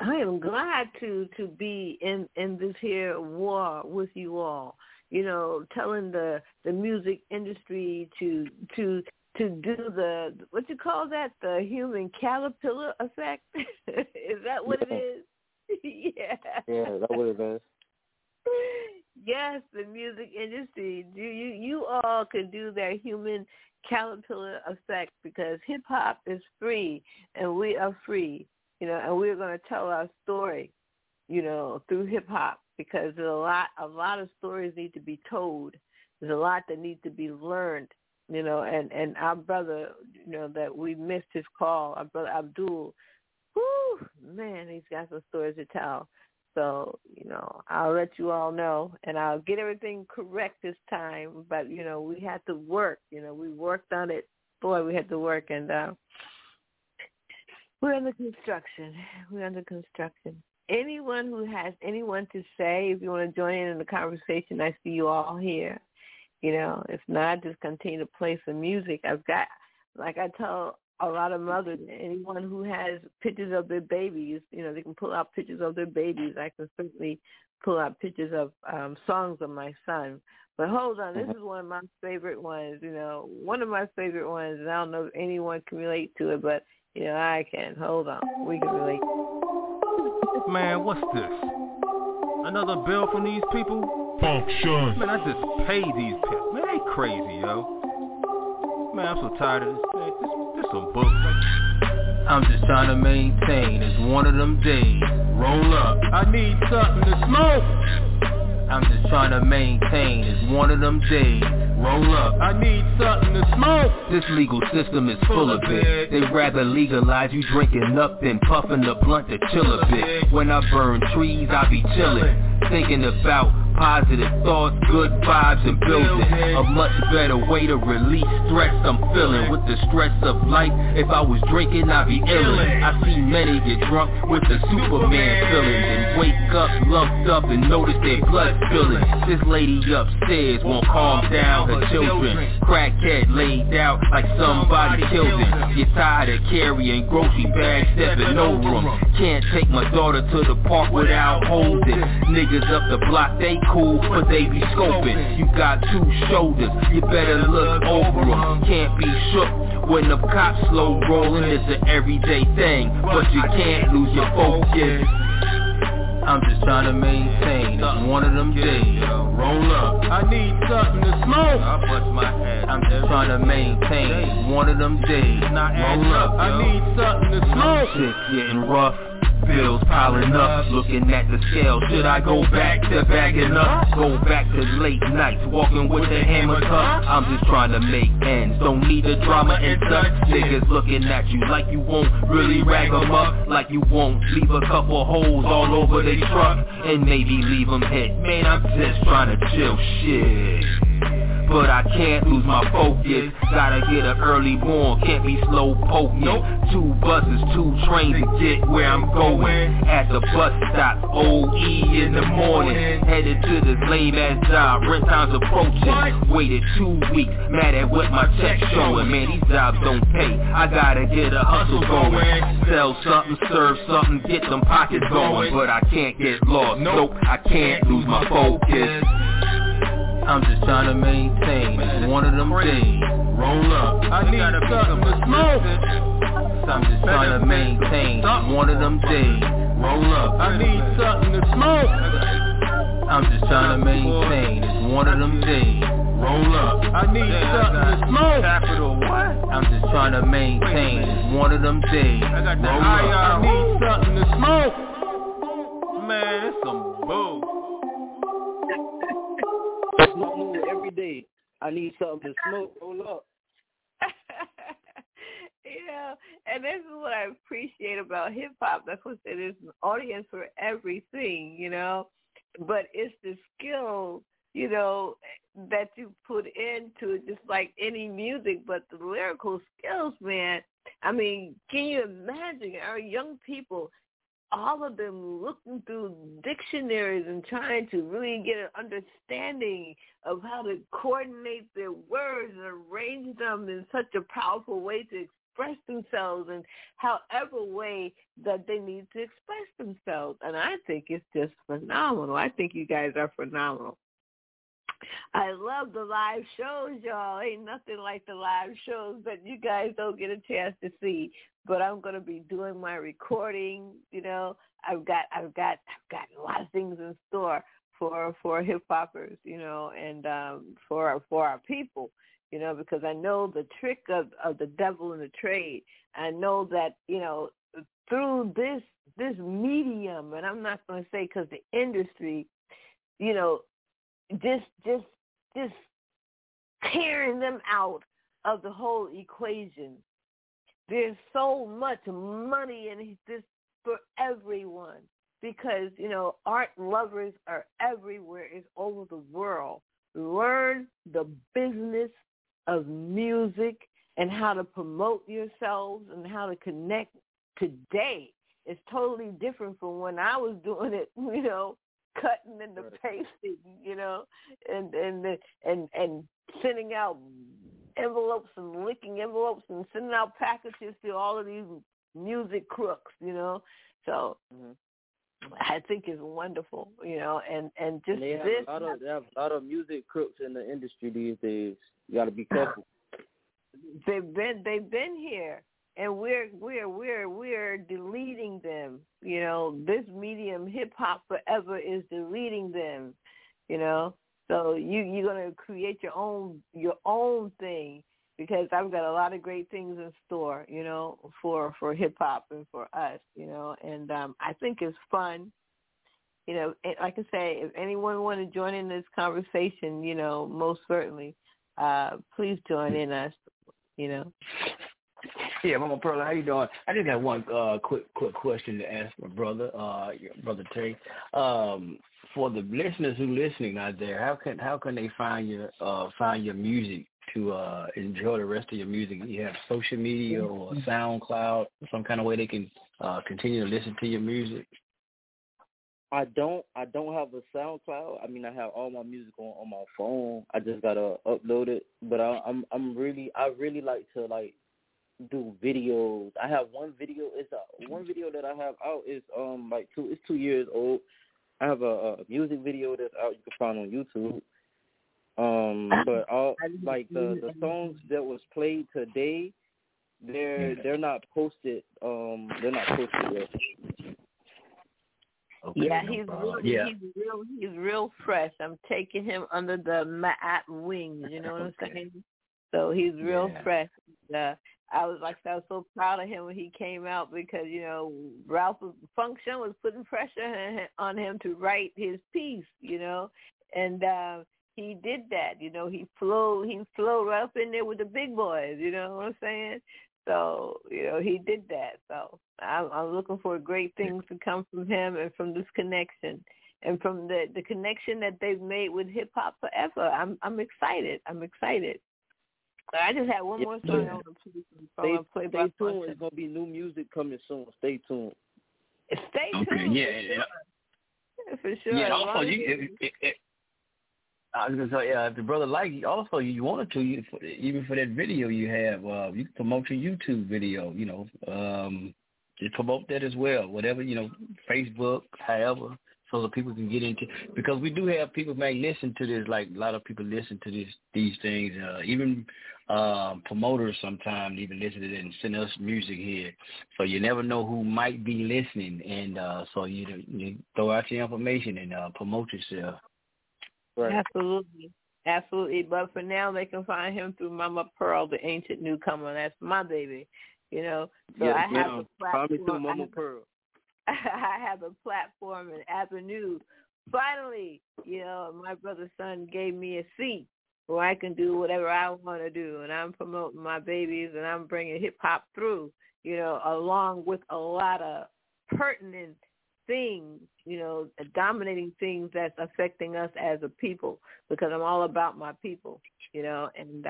I am glad to be in this here war with you all, you know, telling the music industry to do the, what you call that, the human caterpillar effect? Is that what it is? Yeah. Yeah, that's what it is. Yes, the music industry. You all could do that human caterpillar effect because hip-hop is free, and we are free, you know, and we're going to tell our story, you know, through hip-hop because there's a lot of stories need to be told. There's a lot that needs to be learned. You know, and our brother, you know, that we missed his call, our brother Abdul, whoo, man, he's got some stories to tell. So, you know, I'll let you all know, and I'll get everything correct this time. But, you know, we had to work. You know, we worked on it. Boy, we had to work, and we're under construction. We're under construction. Anyone who has anyone to say, if you want to join in the conversation, I see you all here. You know, if not, just continue to play some music. I've got, like I tell a lot of mothers, anyone who has pictures of their babies, you know, they can pull out pictures of their babies. I can certainly pull out pictures of songs of my son. But hold on, this is one of my favorite ones, you know, and I don't know if anyone can relate to it, but, you know, I can. Hold on. We can relate. Man, what's this? Another bill from these people? Function. Man, I just pay these people. Man, they crazy, yo. Man, I'm so tired of this thing. This some bullshit. I'm just trying to maintain. It's one of them days. Roll up. I need something to smoke. I'm just trying to maintain. It's one of them days. Roll up. I need something to smoke. This legal system is full of it. They'd rather legalize you drinking up than puffing the blunt to chill a bit. When I burn trees, I be chilling, thinking about positive thoughts, good vibes, and building a much better way to release stress I'm feeling. With the stress of life, if I was drinking, I'd be illin'. I see many get drunk with the Superman feeling, and wake up lumped up and notice their blood spilling. This lady upstairs won't calm down her children. Crackhead laid out like somebody killed him. Get tired of carrying grocery bags, stepping over them. Can't take my daughter to the park without holding. Niggas up the block, they cool, but they be scoping. You got two shoulders, you better look over them. Can't be shook when the cops slow rolling. It's an everyday thing, but you can't lose your focus. I'm just trying to maintain. It's one of them days. Roll up. I need something to smoke. I'm just trying to maintain. It's one of them days. Roll up. I need something to smoke. Shit's getting rough. Bills piling up, looking at the scale. Should I go back to bagging up? Go back to late nights, walking with the hammer cup. I'm just trying to make ends, don't need the drama and such. Niggas looking at you like you won't really rag them up, like you won't leave a couple holes all over their truck, and maybe leave them hit. Man, I'm just trying to chill shit, but I can't lose my focus. Gotta get an early morn, can't be slow poking. Nope. 2 buses, 2 trains to get where I'm going. At the bus stop, OE in the morning. Headed to this lame ass job, rent time's approaching. Waited 2 weeks, mad at what my check's showing. Man, these jobs don't pay, I gotta get a hustle going. Sell something, serve something, get them pockets going. But I can't get lost, nope, I can't lose my focus. I'm just trying to maintain, it's one of them days. Roll up, I need to cut them a smoke. I'm just trying to maintain, it's one of them days. Roll up, I need something to smoke. I'm just trying to maintain, it's one of them days. Roll up, I need something to smoke. Capital what? I'm just trying to maintain, it's one of them days. Roll up, I need something to smoke. Man, it's some bull. Every day, I need something to smoke. Roll up. You know, and this is what I appreciate about hip hop. That's what it is, an audience for everything, you know. But it's the skill, you know, that you put into it, just like any music. But the lyrical skills, man. I mean, can you imagine our young people? All of them looking through dictionaries and trying to really get an understanding of how to coordinate their words and arrange them in such a powerful way to express themselves in however way that they need to express themselves. And I think it's just phenomenal. I think you guys are phenomenal. I love the live shows, y'all. Ain't nothing like the live shows that you guys don't get a chance to see. But I'm gonna be doing my recording. You know, I've got lots of things in store for hip hoppers. You know, and for our people. You know, because I know the trick of the devil in the trade. I know that, you know, through this medium, and I'm not gonna say because the industry, you know, just tearing them out of the whole equation. There's so much money in this for everyone because, you know, art lovers are everywhere. It's all over the world. Learn the business of music and how to promote yourselves and how to connect today. It's totally different from when I was doing it, you know, cutting and the pasting, you know, and sending out envelopes and licking envelopes and sending out packages to all of these music crooks, you know. So I think it's wonderful, you know, and just and this. They have a lot of music crooks in the industry these days. You got to be careful. They've been here, and we're deleting them. You know, this medium, hip hop forever, is deleting them. You know. So you're gonna create your own thing because I've got a lot of great things in store, you know, for hip hop and for us, you know, and I think it's fun, you know. Like I say, if anyone want to join in this conversation, you know, most certainly, please join in us, you know. Yeah, Mama Pearl, how you doing? I just got one quick question to ask my brother, brother Tay. For the listeners who are listening out there, how can they find your music to enjoy the rest of your music? Do you have social media or SoundCloud, some kind of way they can continue to listen to your music? I don't have a SoundCloud. I mean, I have all my music on my phone. I just gotta upload it. But I really like to do videos. I have one video. One video that I have out is it's 2 years old. I have a music video that's out you can find on YouTube. But all like the songs that was played today, they're not posted. They're not posted yet. Okay, yeah, he's real fresh. I'm taking him under the wing. You know what I'm saying? So he's real fresh. I was so proud of him when he came out because, you know, Function was putting pressure on him to write his piece, you know, and he did that, you know, he flowed right up in there with the big boys, you know what I'm saying? So, you know, he did that. So I'm looking for great things to come from him and from this connection and from the connection that they've made with hip hop forever. I'm excited. So I just had one more song I want to play. Stay tuned. There's going to be new music coming soon. Stay tuned. Stay tuned. Yeah, for sure. Yeah, also, I was going to say, if the brother you wanted to, even for that video you have, you can promote your YouTube video, you know. Just promote that as well, whatever, you know, Facebook, however, so that people can get into, because we do have people may listen to this, like a lot of people listen to these things, even promoters sometimes even listen to it and send us music here. So you never know who might be listening, and so you throw out your information and promote yourself. Right. Absolutely. But for now, they can find him through Mama Pearl, the ancient newcomer. That's my baby, you know. So yes, I have a platform. Through Mama Pearl. I have a platform and avenue. Finally, you know, my brother's son gave me a seat where I can do whatever I want to do, and I'm promoting my babies, and I'm bringing hip hop through, you know, along with a lot of pertinent things, you know, dominating things that's affecting us as a people, because I'm all about my people, you know. And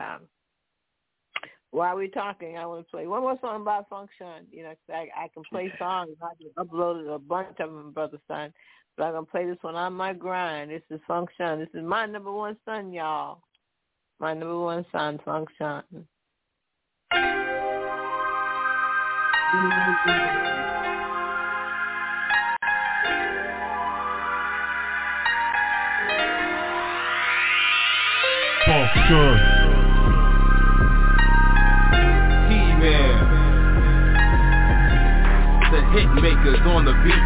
while we're talking, I want to play one more song by Function, you know, cause I can play songs. I just uploaded a bunch of them, brother son, but I'm going to play this one on my grind. This is Function. This is my number one son, y'all. My number one son, Function. Function. He-Man, the hit makers on the beat.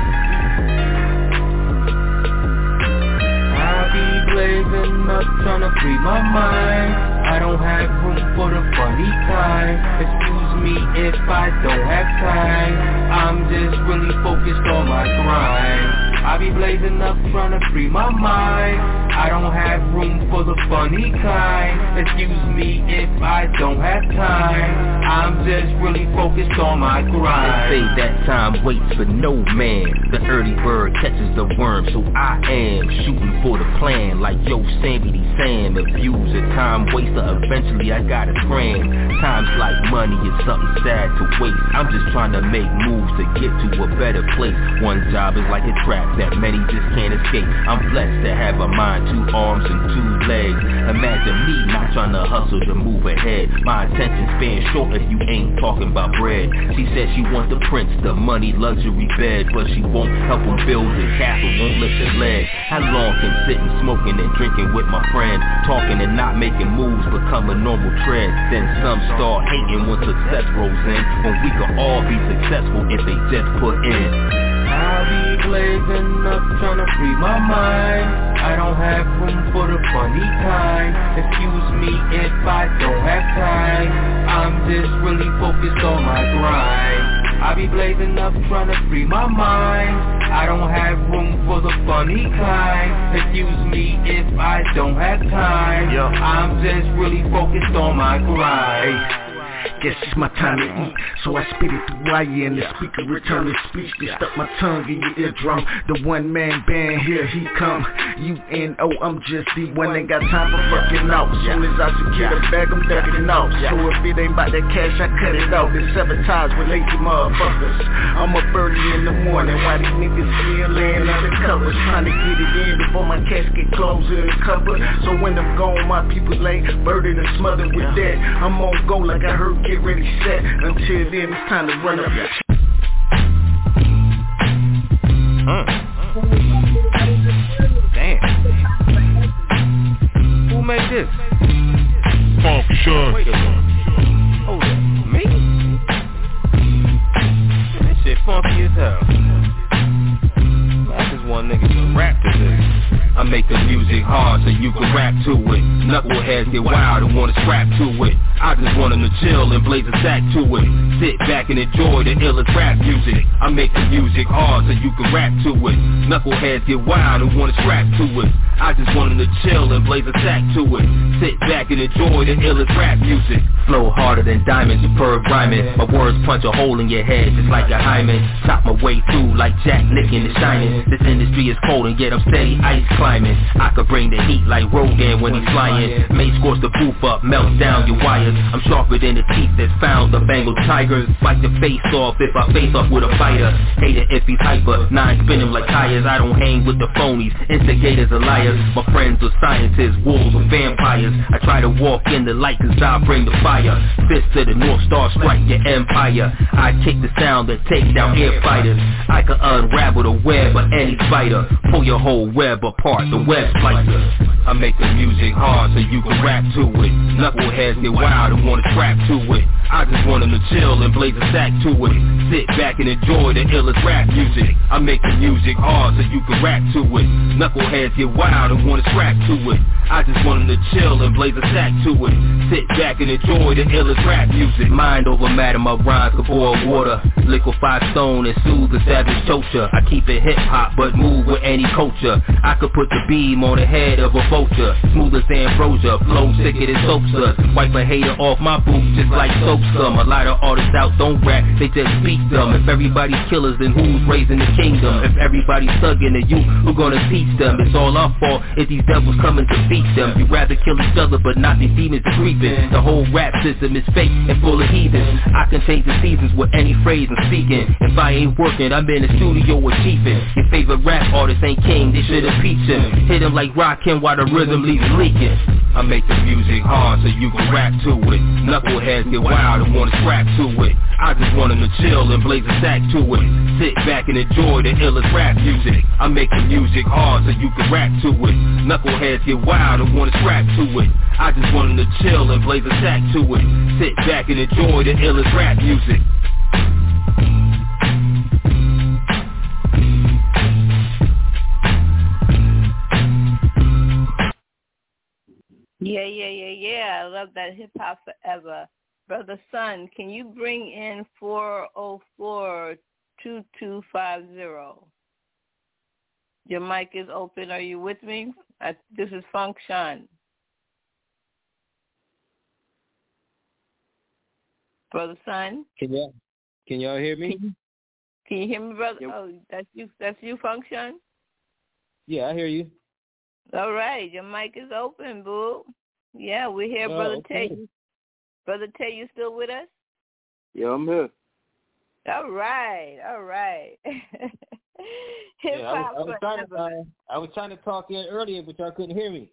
I be blazing up, trying to free my mind. I don't have room for the funny kind. Excuse me if I don't have time. I'm just really focused on my grind. I be blazing up, trying to free my mind. I don't have room for the funny kind. Excuse me if I don't have time. I'm just really focused on my grind. They say that time waits for no man. The early bird catches the worm, so I am shooting for the plan. Like yo, Sandy Sam, abuse a time waster. Eventually I gotta scram. Time's like money, it's something sad to waste. I'm just trying to make moves to get to a better place. One job is like a trap that many just can't escape. I'm blessed to have a mind, two arms and two legs. Imagine me not trying to hustle to move ahead. My attention span short if you ain't talking about bread. She said she wants the prince, the money, luxury bed, but she won't help him build his castle, won't lift his leg. How long can sitting, smoking and drinking with my friends, talking and not making moves become a normal trend? Then some start hating when success rolls in, when we can all be successful if they just put in. I be blazing up, trying to free my mind. I don't have room for the funny kind. Excuse me if I don't have time. I'm just really focused on my grind. I be blazing up, trying to free my mind. I don't have room for the funny kind. Excuse me if I don't have time. I'm just really focused on my grind. Guess it's my time to eat, so I spit it through wire and the speaker return the speech. They stuck my tongue in your eardrum. The one man band, here he come. UNO, I'm just the one. Ain't got time for fucking off. Soon as I secure the bag, I'm ducking off. So if it ain't about that cash, I cut it off. They sabotage with lazy motherfuckers. I'm up early in the morning while these niggas still laying under covers, trying to get it in before my cash get closed in the cupboard. So when I'm gone, my people lay burdened and smothered with that. I'm on go like I heard. Get ready, set. Until then, it's time to run up your Damn. Who made this? Function. Wait a minute. Hold up. Me? This shit funky as hell. That's just one nigga to rap to this. I'm making music hard so you can rap to it. Knuckleheads get wild and wanna scrap to it. I just want them to chill and blaze a sack to it. Sit back and enjoy the illest rap music. I'm making music hard so you can rap to it. Knuckleheads get wild and wanna scrap to it. I just want them to chill and blaze a sack to it. Sit back and enjoy the illest rap music. Flow harder than diamonds, superb rhyming. My words punch a hole in your head just like a hymen. Top my way through like Jack Nick in the Shining. This industry is cold and yet I'm steady ice climbing. I could bring the heat like Rogan when he's flying. May scorch the roof up, melt down your wires. I'm sharper than the teeth that found the Bengal tigers. Fight the face off if I face off with a fighter. Hater if he's hyper, nine spin him like tires. I don't hang with the phonies, instigators are liars. My friends are scientists, wolves or vampires. I try to walk in the light cause I bring the fire. Fist to the North Star, strike your empire. I kick the sound that take down air fighters. I can unravel the web of any spider. Pull your whole web apart, the web slicer. I make the music hard so you can rap to it. Knuckleheads get wild and wanna trap to it. I just want them to chill and blaze a sack to it. Sit back and enjoy the illest rap music. I make the music hard so you can rap to it. Knuckleheads get wild and wanna scrap to it. I just want them to chill and blaze a sack to it. Sit back and enjoy the illest rap music. Mind over matter, my rhymes can boil water. Liquefy stone and soothe the savage torture. I keep it hip hop but move with any culture. I could put the beam on the head of a vulture. Smooth as ambrosia, flow sicker than soapsuds. Wipe a hater off my boot just like soap scum. A lot of artists out don't rap, they just speak dumb. If everybody's killers, then who's raising the kingdom? If everybody's thugging the youth, who gonna teach them? It's all our fault if these devils coming to beat them. You'd rather kill each other but not these demons creeping. The whole rap system is fake and full of heathens. I can change the seasons with any phrase I'm speaking. If I ain't working, I'm in the studio achieving. Your favorite rap artist ain't king, they should impeach him. Hit him like Rockin' while the rhythm leaves leaking. I make the music hard so you can rap to it. Knuckleheads get wild and wanna scrap to it. I just want them to chill and blaze a sack to it. Sit back and enjoy the illest rap music. I make the music hard so you can rap to it. Knuckleheads get wild and wanna scrap to it. I just want them to chill and blaze a sack to it. Sit back and enjoy the illest rap music. Yeah. I love that hip hop forever. Brother Sun, can you bring in 404-2250? Your mic is open. Are you with me? This is Function. Brother Sun? Can y'all hear me? Can you hear me, brother? Yep. Oh, that's you, Function? Yeah, I hear you. All right, your mic is open, boo. Yeah, we're here, Brother okay. Tay. Brother Tay, you still with us? Yeah, I'm here. All right. I was trying to talk in earlier, but y'all couldn't hear me.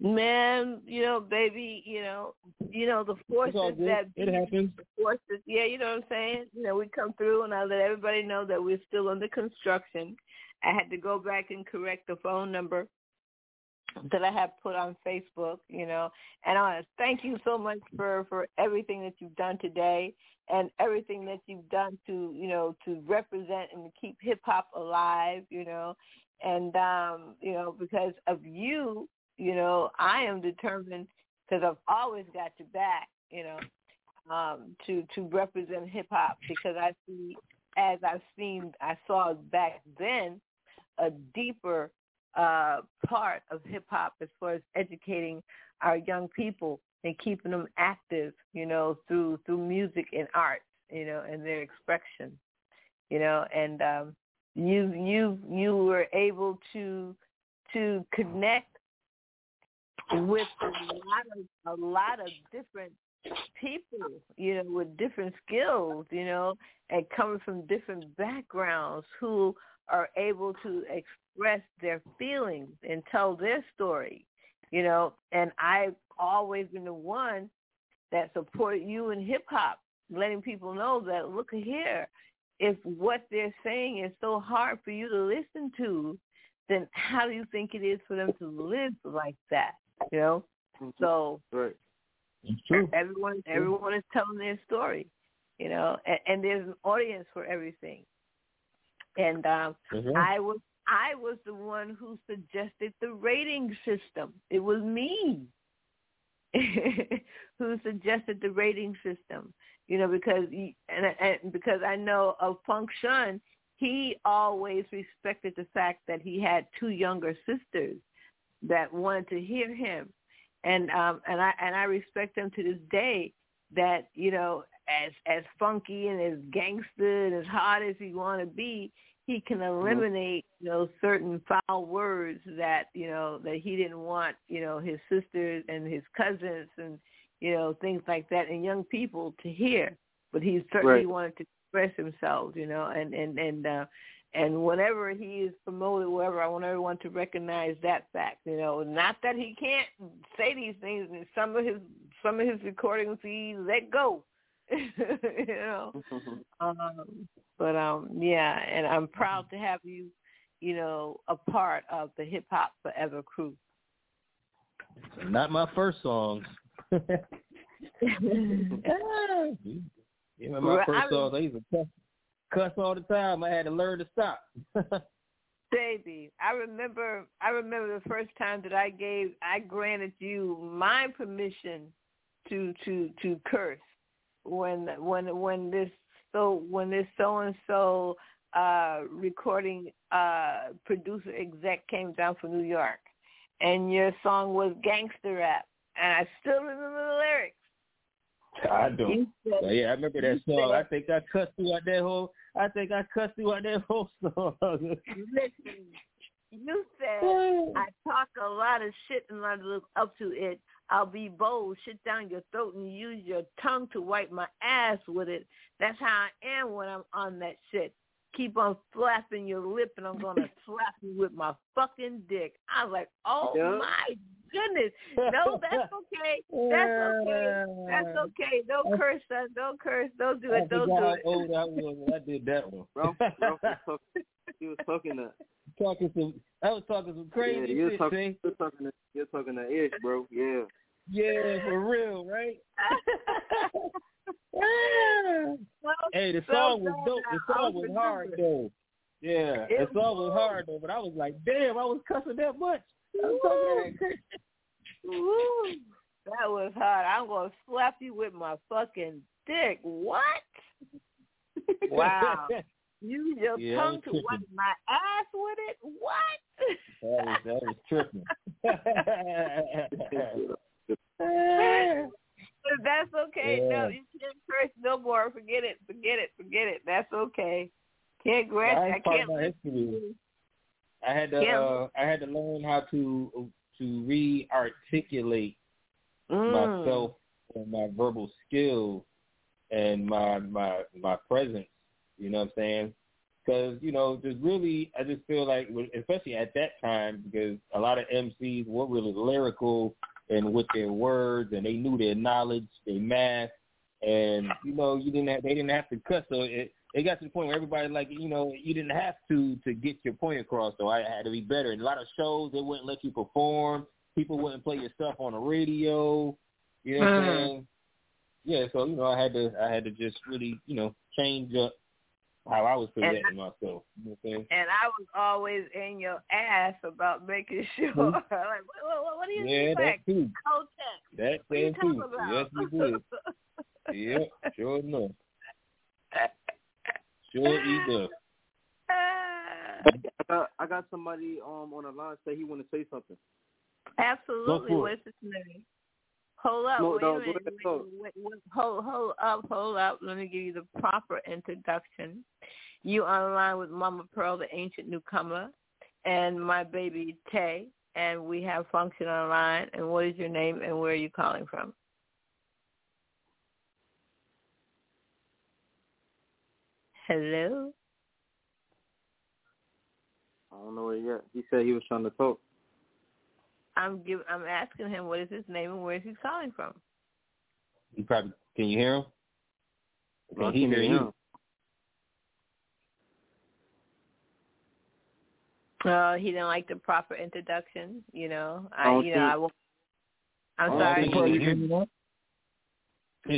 Man, baby, the forces that beat the forces. Yeah, you know what I'm saying? We come through, and I let everybody know that we're still under construction. I had to go back and correct the phone number that I have put on Facebook, and I want to thank you so much for everything that you've done today and everything that you've done to represent and to keep hip hop alive, and, because of you, I am determined because I've always got your back, to represent hip hop because I saw back then, a deeper part of hip-hop as far as educating our young people and keeping them active, through music and art, and their expression, and you were able to connect with a lot of different people, with different skills, and coming from different backgrounds who are able to express their feelings and tell their story, and I've always been the one that supported you in hip hop, letting people know that, look here, if what they're saying is so hard for you to listen to, then how do you think it is for them to live like that, So right. Everyone is telling their story, and there's an audience for everything. And I was the one who suggested the rating system. It was me who suggested the rating system, you know, because he, and because I know of Function, he always respected the fact that he had two younger sisters that wanted to hear him, and I respect him to this day. That, you know, as funky and as gangster and as hard as he want to be, he can eliminate, you know, certain foul words that, you know, that he didn't want, you know, his sisters and his cousins and, you know, things like that and young people to hear. But he certainly wanted to express himself, you know, and whenever he is promoted, wherever, I want everyone to recognize that fact, you know, not that he can't say these things. And some of his recordings he let go. You know, yeah, and I'm proud to have you, you know, a part of the Hip Hop Forever crew. Not my first songs. Even my first songs, I used to cuss all the time. I had to learn to stop. Baby, I remember the first time that I granted you my permission to curse. When this so-and-so recording producer exec came down from New York, and your song was Gangster Rap, and I still remember the lyrics. I do. Yeah, I remember that song. I think I cussed you out that whole song. Listen, you said, I talk a lot of shit and I look up to it. I'll be bold, shit down your throat and use your tongue to wipe my ass with it. That's how I am when I'm on that shit. Keep on flapping your lip and I'm going to slap you with my fucking dick. I was like, oh, my goodness. No, that's okay. That's okay. Don't curse, son. Don't curse. Don't do it. Don't do it. Oh, that was when I did that one. Ralph, he was talking to... I was talking some crazy shit. You're talking to Ish, bro. Yeah. Yeah, for real, right? Hey, the song was dope. The song was hard though. Yeah, the song was hard though. But I was like, damn, I was cussing that much. I was talking that crazy. That was hard. I'm gonna slap you with my fucking dick. What? Wow. Use your tongue to wipe my ass with it? What? That was tripping. That's okay. Yeah. No, you can't curse no more. Forget it. That's okay. Can't grant. I had to learn how to re-articulate myself and my verbal skill and my presence. You know what I'm saying? Because, you know, just really, I just feel like, especially at that time, because a lot of MCs were really lyrical and with their words, and they knew their knowledge, their math, and, you know, they didn't have to cuss. So it got to the point where everybody, like, you know, you didn't have to get your point across. So I had to be better. And a lot of shows, they wouldn't let you perform. People wouldn't play your stuff on the radio. You know what I'm saying? Yeah, so, you know, I had to just really, you know, change up how I was presenting myself. Okay? And I was always in your ass about making sure. Like, what do you think? Yeah, that too. That thing too. Yes, you did. Yep, sure enough. Sure either. I got somebody on the line say he want to say something. Absolutely. What's his name? Hold up, wait a minute. Hold up. Let me give you the proper introduction. You online with Mama Pearl, the ancient newcomer, and my baby Tay, and we have Function online. And what is your name and where are you calling from? Hello? I don't know it yet. He said he was trying to talk. I'm asking him what is his name and where is he calling from. You probably can you hear him? Well, he can hear you. Oh, he didn't like the proper introduction. You know, I'm sorry. He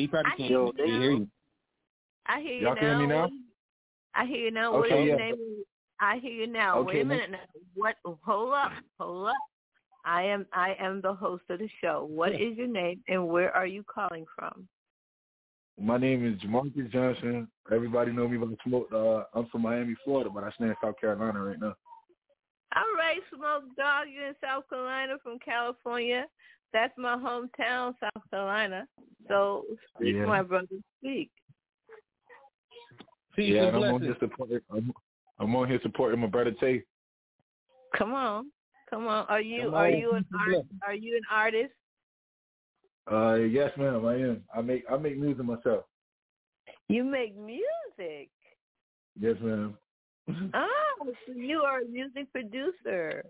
probably can't hear you. I hear you now. I hear you now. Okay, what is his name? I hear you now. Okay, wait a minute now. What? Hold up. I am the host of the show. What is your name and where are you calling from? My name is Jamarcus Johnson. Everybody know me by Smoke Dog. I'm from Miami, Florida, but I stay in South Carolina right now. All right, Smoke Dog, you're in South Carolina from California. That's my hometown, South Carolina. So speak, my brother, speak. Yeah, and I'm on here supporting my brother Tay. Come on. Are you an artist? Yes, ma'am, I am. I make music myself. You make music? Yes, ma'am. Oh, so you are a music producer.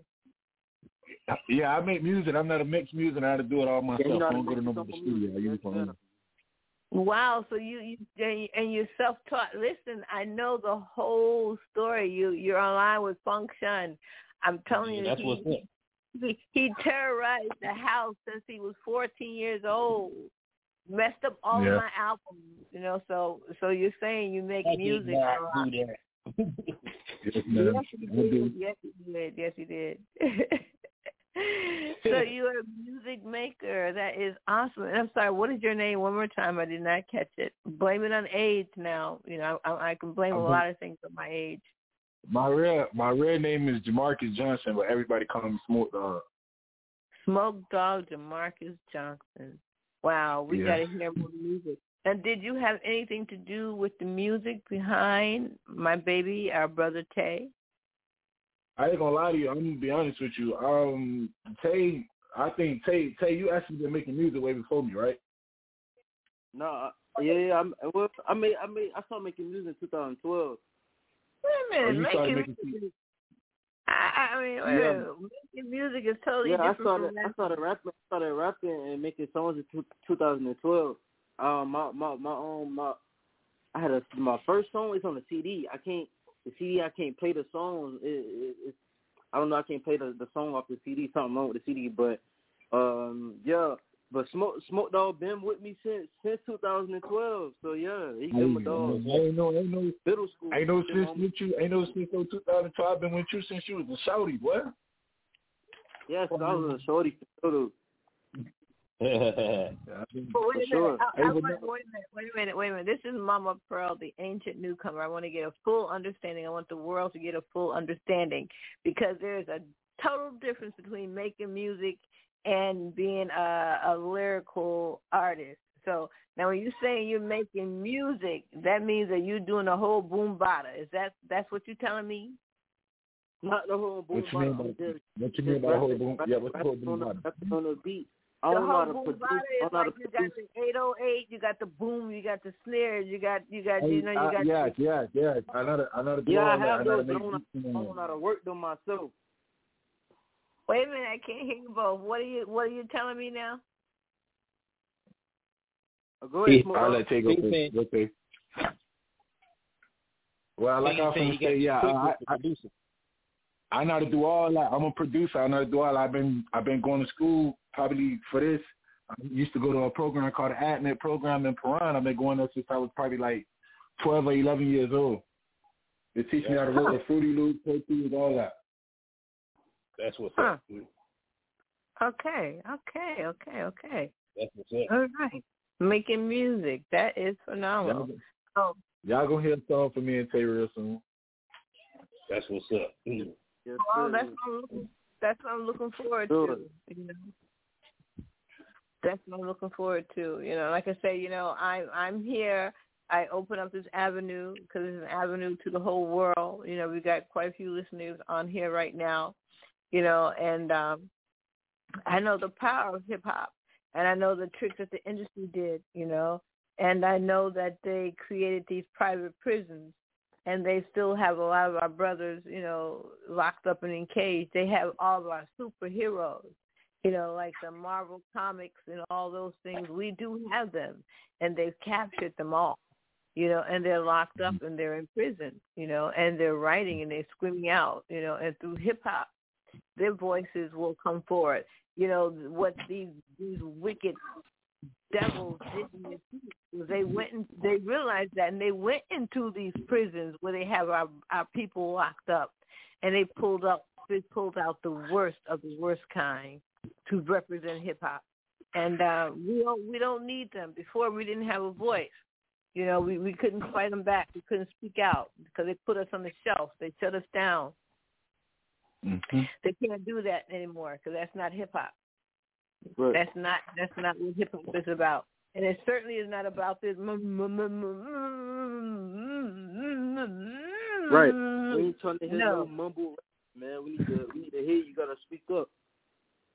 Yeah, I make music. I'm not a mixed music. I had to do it all myself. I don't go to no studio. Wow, so you and you're self-taught. Listen, I know the whole story. You're online with Function. I'm telling you, that's what's it. He terrorized the house since he was 14 years old. Messed up all my albums, you know. So you're saying you make music. I did not do that. Yes, you did. So you are a music maker. That is awesome. And I'm sorry, what is your name one more time? I did not catch it. Blame it on age now. You know, I can blame a lot of things on my age. My real name is Jamarcus Johnson, but everybody calls me Smoke Dog. Smoke Dog Jamarcus Johnson. Wow, we got to hear more music. And did you have anything to do with the music behind my baby, our brother Tay? I ain't gonna lie to you. I'm gonna be honest with you. Tay, I think Tay, you actually been making music way before me, right? No, yeah. I started making music in 2012. Wait a minute, making music. Making music is totally different. I started rapping and making songs in 2012. My first song is on the CD. I can't play the songs. I don't know. I can't play the song off the CD. Something wrong with the CD, but But Smoke Dog been with me since 2012. So he's my dog. Ain't no middle school. Ain't no since with you. Ain't no since 2012. I've been with you since you was a shorty, boy. Yes, I was a shorty. Wait a minute. This is Mama Pearl, the ancient newcomer. I want to get a full understanding. I want the world to get a full understanding because there's a total difference between making music and being a lyrical artist. So now when you're saying you're making music, that means that you're doing a whole boom bada. Is that's what you're telling me? Not the whole boom bada. What you mean by the whole boom? Yeah, what's the whole boom bada? That's on the beat. The whole boom bada is like you got the 808, you got the boom, you got the snares, you got. Yeah. I know to do all that. I know how to work them myself. Wait a minute, I can't hear you both. What are you telling me now? Go ahead. I'll let you go first. Okay. Well, like I was going to say, I know how to do all that. I'm a producer. I know how to do all that. I've been going to school probably for this. I used to go to a program called the AdNet program in Piran. I've been going there since I was probably like 12 or 11 years old. They teach me how to roll a Fruity Loop, and all that. That's what's up. Okay. That's what's up. All right. Making music. That is phenomenal. Y'all going to hear a song for me and Tay real soon. That's what's up. Oh, that's what I'm looking forward to. You know? That's what I'm looking forward to. You know, like I say, you know, I'm here. I open up this avenue because it's an avenue to the whole world. You know, we got quite a few listeners on here right now. You know, and I know the power of hip-hop, and I know the tricks that the industry did, you know, and I know that they created these private prisons, and they still have a lot of our brothers, you know, locked up and in cage. They have all of our superheroes, you know, like the Marvel comics and all those things. We do have them, and they've captured them all, you know, and they're locked up and they're in prison, you know, and they're writing and they're screaming out, you know, and through hip-hop, their voices will come forward. You know, what these wicked devils did, they realized that, and they went into these prisons where they have our people locked up, and they pulled out the worst of the worst kind to represent hip hop. And we don't need them. Before, we didn't have a voice. You know, we couldn't fight them back. We couldn't speak out because they put us on the shelf. They shut us down. Mm-hmm. They can't do that anymore because that's not hip hop. Right. That's not what hip hop is about. And it certainly is not about this. Right. We ain't trying to hear no mumble, man. We need to hear you. Gotta speak up.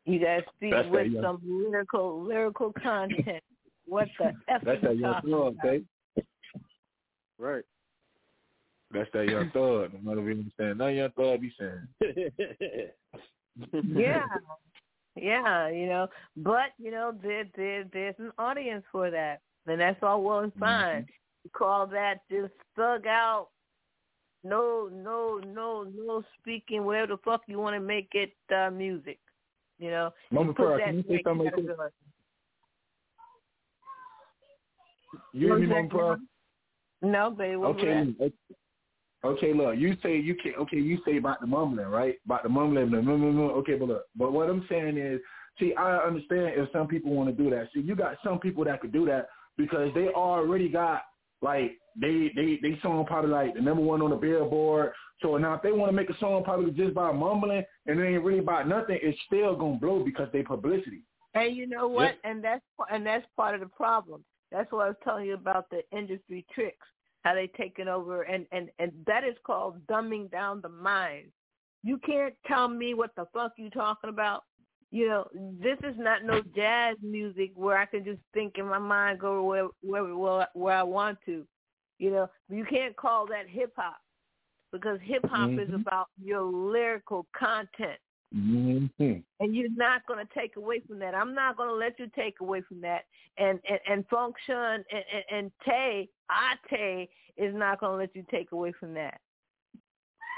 You gotta speak with some lyrical content. What the F? That's that young thug, baby. Right. That's that young thug. I'm not even saying nothing young thug be saying. Yeah. Yeah, you know, but, you know, there's an audience for that, and that's all well and fine. Mm-hmm. You call that just thug out, no speaking, whatever the fuck you want to make it music, you know. Mama Pearl, can you say something? You hear me, Mama Pearl? No, baby, Okay, look, you say about the mumbling, right? About the mumbling. Okay, but look, but what I'm saying is, see, I understand if some people want to do that. See, you got some people that could do that because they already got, like, they song probably, like, the number one on the Billboard. So now if they want to make a song probably just by mumbling and it ain't really about nothing, it's still going to blow because they publicity. And you know what? Yeah. And that's part of the problem. That's what I was telling you about the industry tricks. How they taken over, and that is called dumbing down the mind. You can't tell me what the fuck you talking about. You know, this is not no jazz music where I can just think in my mind, go where I want to. You know, you can't call that hip hop because hip hop mm-hmm. is about your lyrical content, mm-hmm. and you're not going to take away from that. I'm not going to let you take away from that. And Function and Tay. Tay is not going to let you take away from that.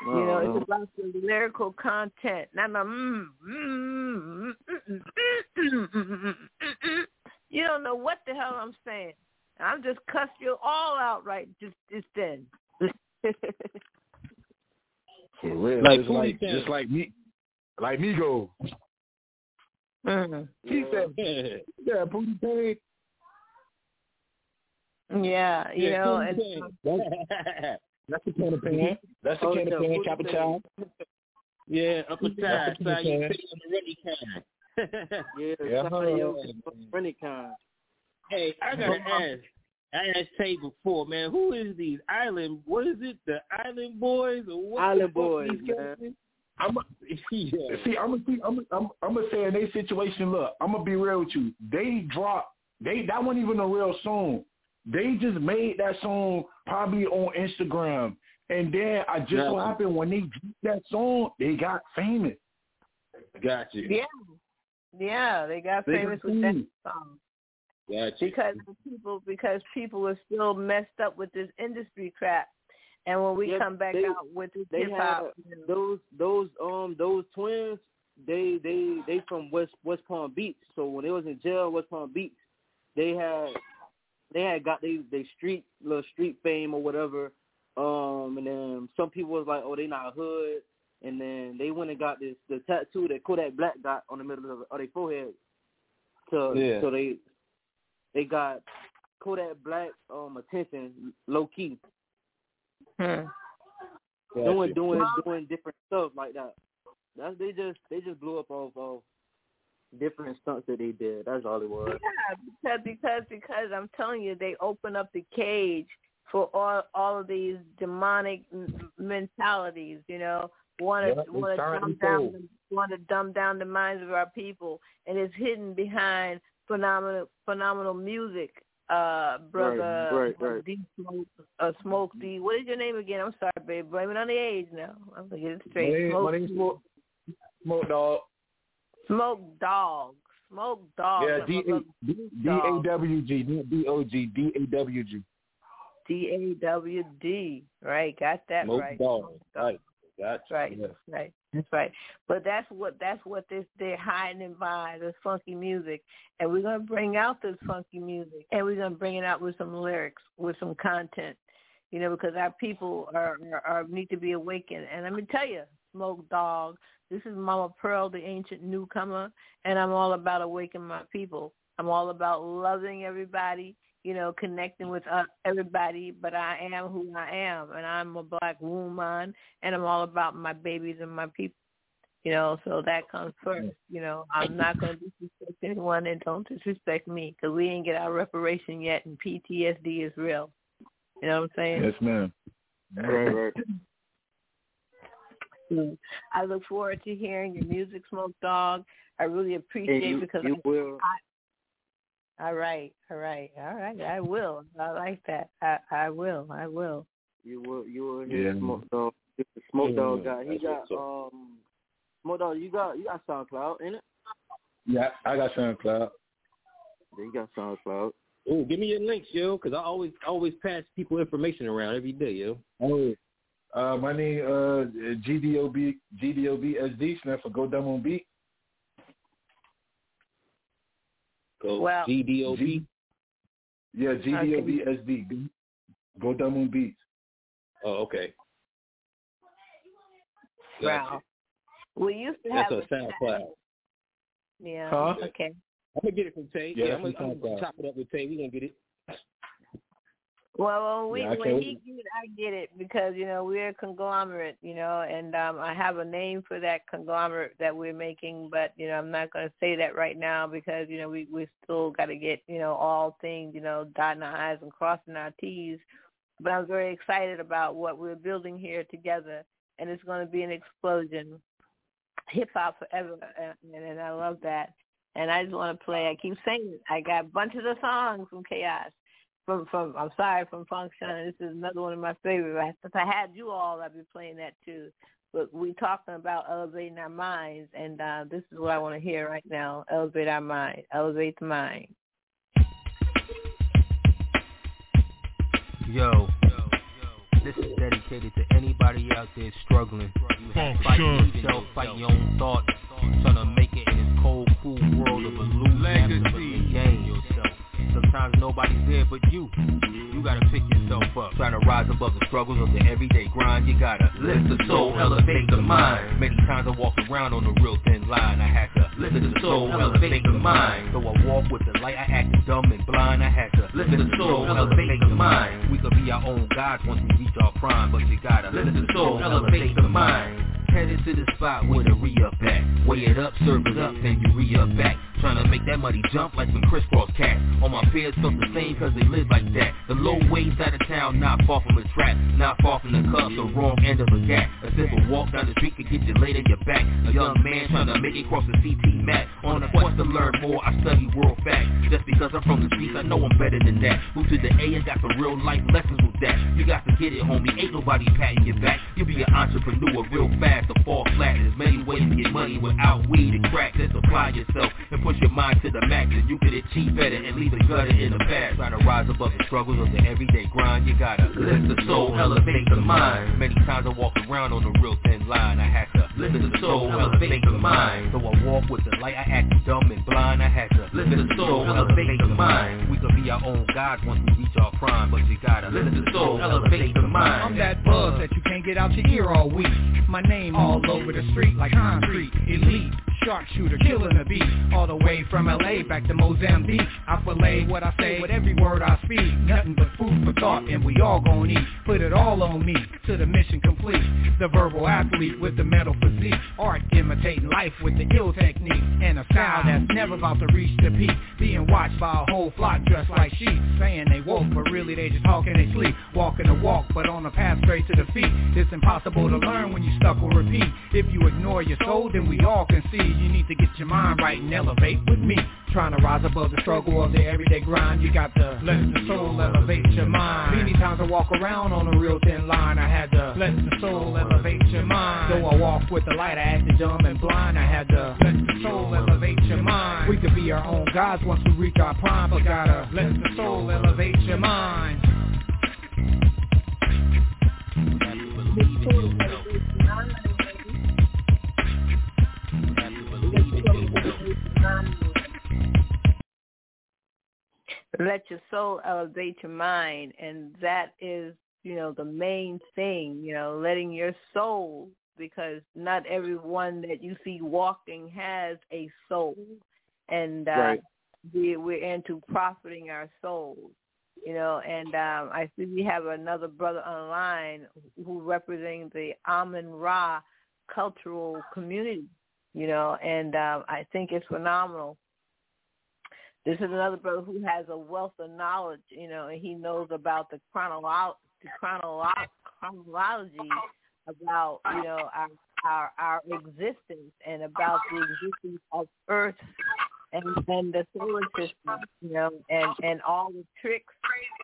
Oh. You know, it's about the lyrical content. Not the You don't know what the hell I'm saying. I'm just cussed you all out right just then. For real, just like Migo. Mm-hmm. He said, "Yeah, booty pain." Yeah, you know, and that's the kind of pain. That's the kind of pain, Capitan. Yeah, upper side, side you see on the runny kind. Yeah, somebody else on the runny kind. Hey, I gotta ask. I asked Tay before, man. Who is these Island? What is it? The Island Boys or what? Island Boys, man. I'm gonna say in their situation. Look, I'm gonna be real with you. That wasn't even a real song. They just made that song probably on Instagram, and then I just so happened when they did that song, they got famous. Got you. Yeah, they got famous with that song. Gotcha. Because people are still messed up with this industry crap, and when we come back out with this hip hop, those twins, they from West Palm Beach. So when they was in jail, West Palm Beach, they had got they street fame or whatever, and then some people was like, oh, they not hood, and then they went and got the tattoo that Kodak Black got on the middle of their forehead. So they got Kodak Black attention low key. Doing different stuff like that. They just blew up off different stunts that they did. That's all it was. Yeah, because I'm telling you, they open up the cage for all of these demonic mentalities. You know, want to dumb down the minds of our people, and it's hidden behind phenomenal music. Brother, right. D Smoke, Smoke D. What is your name again? I'm sorry, babe. Blame it on the age now. I'm gonna get it straight. My name's Smoke Dog. Smoke Dog. Yeah, D-A-W-G, not D-O-G, D-A-W-G. D-A-W-D, right, got that Smoke right. Dog. Right. That's right. But that's what they're hiding by, this funky music. And we're going to bring out this funky music, and we're going to bring it out with some lyrics, with some content. you know, because our people are need to be awakened. And let me tell you, Smoke Dog, this is Mama Pearl, the ancient newcomer, and I'm all about awakening my people. I'm all about loving everybody, you know, connecting with everybody, but I am who I am, and I'm a black woman, and I'm all about my babies and my people, you know, so that comes first, you know. I'm not going to disrespect anyone, and don't disrespect me, because we didn't get our reparation yet, and PTSD is real. You know what I'm saying? Yes, ma'am. Right, right. I look forward to hearing your music, Smoke Dog. I really appreciate it because you will. All right. I will. I like that. I will. You will hear Smoke Dog. Smoke Dog guy. Smoke Dog, you got SoundCloud in it? Yeah, I got SoundCloud. You got SoundCloud. Oh, give me your links, yo, because I always pass people information around every day, yo. Oh, my name GDOBSD, stands for Go Dumb on Beat. Wow. GDOB. Yeah, GDOBSD. Go Dumb on Beat. Oh, okay. Wow. We used to have a SoundCloud. Yeah. Huh? Okay. I'm going to get it from Tay. Yeah, I'm going to chop it up with Tay. We're going to get it. Well, when he get it, I get it because, you know, we're a conglomerate, you know, and I have a name for that conglomerate that we're making, but, you know, I'm not going to say that right now because, you know, we still got to get, you know, all things, you know, dotting our I's and crossing our T's. But I'm very excited about what we're building here together, and it's going to be an explosion. Hip-hop forever, and I love that. And I just want to play. I keep saying it. I got bunches of songs from Chaos, from Function. This is another one of my favorites. If I had you all, I'd be playing that too. But we talking about elevating our minds, and this is what I want to hear right now. Elevate our mind. Elevate the mind. Yo. This is dedicated to anybody out there struggling. You have to fight yourself, fight your own thoughts, trying to make it in this cold, cruel world of a losing effort and gain yourself. Sometimes nobody's there but you. You gotta pick yourself up. Trying to rise above the struggles of the everyday grind. You gotta lift the soul, elevate the mind. Many times I walk around on a real thin line. I had to lift the soul, elevate the mind. Though I walk with the light, I act dumb and blind. I had to lift the soul, elevate the mind. We could be our own gods once we reach our prime, but you gotta lift the soul, elevate the mind. Headed to the spot where to re-up back. Weigh it up, serve it up, then you re-up back. Trying to make that money jump like some crisscross cats. All my peers felt the same cause they live like that. The low wage side of town, not far from a trap. Not far from the club, the wrong end of a gap. A simple walk down the street could get you laid in your back. A young man trying to make it cross the CT mat. On a quest to learn more, I study world facts. Just because I'm from the streets, I know I'm better than that. Move to the A and got some real life lessons with that. You got to get it, homie, ain't nobody patting your back. You be an entrepreneur real fast to fall flat. There's many ways to get money without weed and crack. Just apply yourself and put your mind to the max, and you could achieve better and leave the gutter in the past. Trying to rise above the struggles of the everyday grind. You gotta lift the soul, elevate the mind. Many times I walk around on a real thin line. I had to lift the soul, elevate the mind. Though I walk with the light, I act dumb and blind. I had to lift the soul, elevate the mind. We could be our own gods once we reach our prime, but you gotta lift the soul, elevate the mind. I'm that buzz that you can't get out your ear all week. My name all over the street like concrete, elite, sharpshooter, killing the beat. All the way from LA back to Mozambique, I fillet what I say with every word I speak. Nothing but food for thought and we all gon' eat. Put it all on me till the mission complete. The verbal athlete with the metal physique. Art imitating life with the ill technique. And a style that's never about to reach the peak. Being watched by a whole flock dressed like sheep. Saying they woke but really they just talking they sleep. Walking a walk but on a path straight to defeat. It's impossible to learn when you stuck or repeat. If you ignore your soul then we all can see. You need to get your mind right now. Elevate with me. Trying to rise above the struggle of the everyday grind. You got to let the soul elevate your mind. Many times I walk around on a real thin line. I had to let the soul elevate your mind. Though I walk with the light, I acted dumb and blind. I had to let the soul elevate your mind. We could be our own gods once we reach our prime. But gotta let the soul elevate your mind. Let your soul elevate your mind, and that is you know, the main thing, you know, letting your soul, because not everyone that you see walking has a soul. And right. we're into profiting our souls, you know. And I see we have another brother online who representing the Amun Ra cultural community, you know, and I think it's phenomenal. This is another brother who has a wealth of knowledge, you know, and he knows about the chronology about, you know, our existence and about the existence of Earth and the solar system, you know, and all the tricks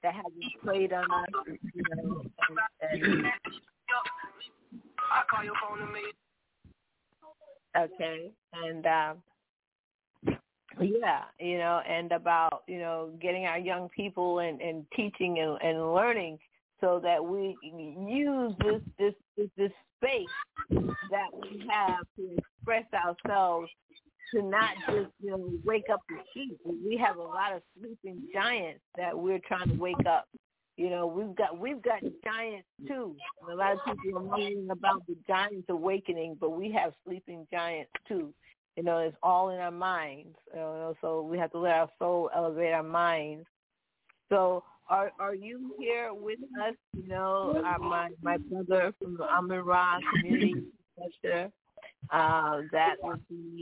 that have been played on us, you know. Okay, and yeah, you know, and about, you know, getting our young people and teaching and learning so that we use this space that we have to express ourselves, to not just, you know, wake up the sheep. We have a lot of sleeping giants that we're trying to wake up. You know, we've got giants too. And a lot of people are reading about the giants awakening, but we have sleeping giants too. You know, it's all in our minds. You know, so we have to let our soul elevate our minds. So are you here with us? You know, my brother from the Amun Ra community, that would be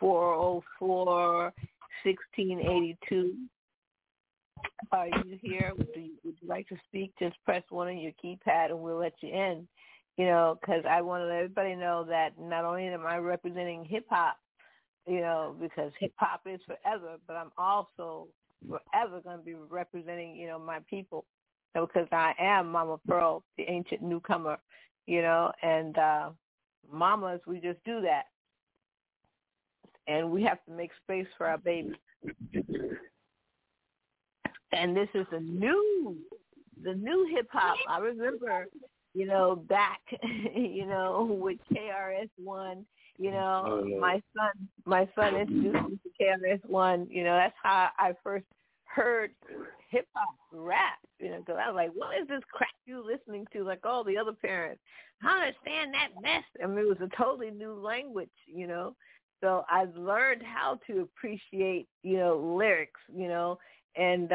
404-1682. Are you here? Would you like to speak? Just press one on your keypad and we'll let you in. You know, because I want to let everybody know that not only am I representing hip-hop, you know, because hip-hop is forever, but I'm also forever going to be representing, you know, my people. So, because I am Mama Pearl, the ancient newcomer, you know, and mamas, we just do that. And we have to make space for our babies. And this is the new hip-hop. I remember, you know, back, you know, with KRS One, you know, my son introduced me to KRS One, you know, that's how I first heard hip hop rap, you know, because I was like, what is this crap you listening to? Like all the other parents, I understand that mess. I mean, it was a totally new language, you know. So I learned how to appreciate, you know, lyrics, you know, and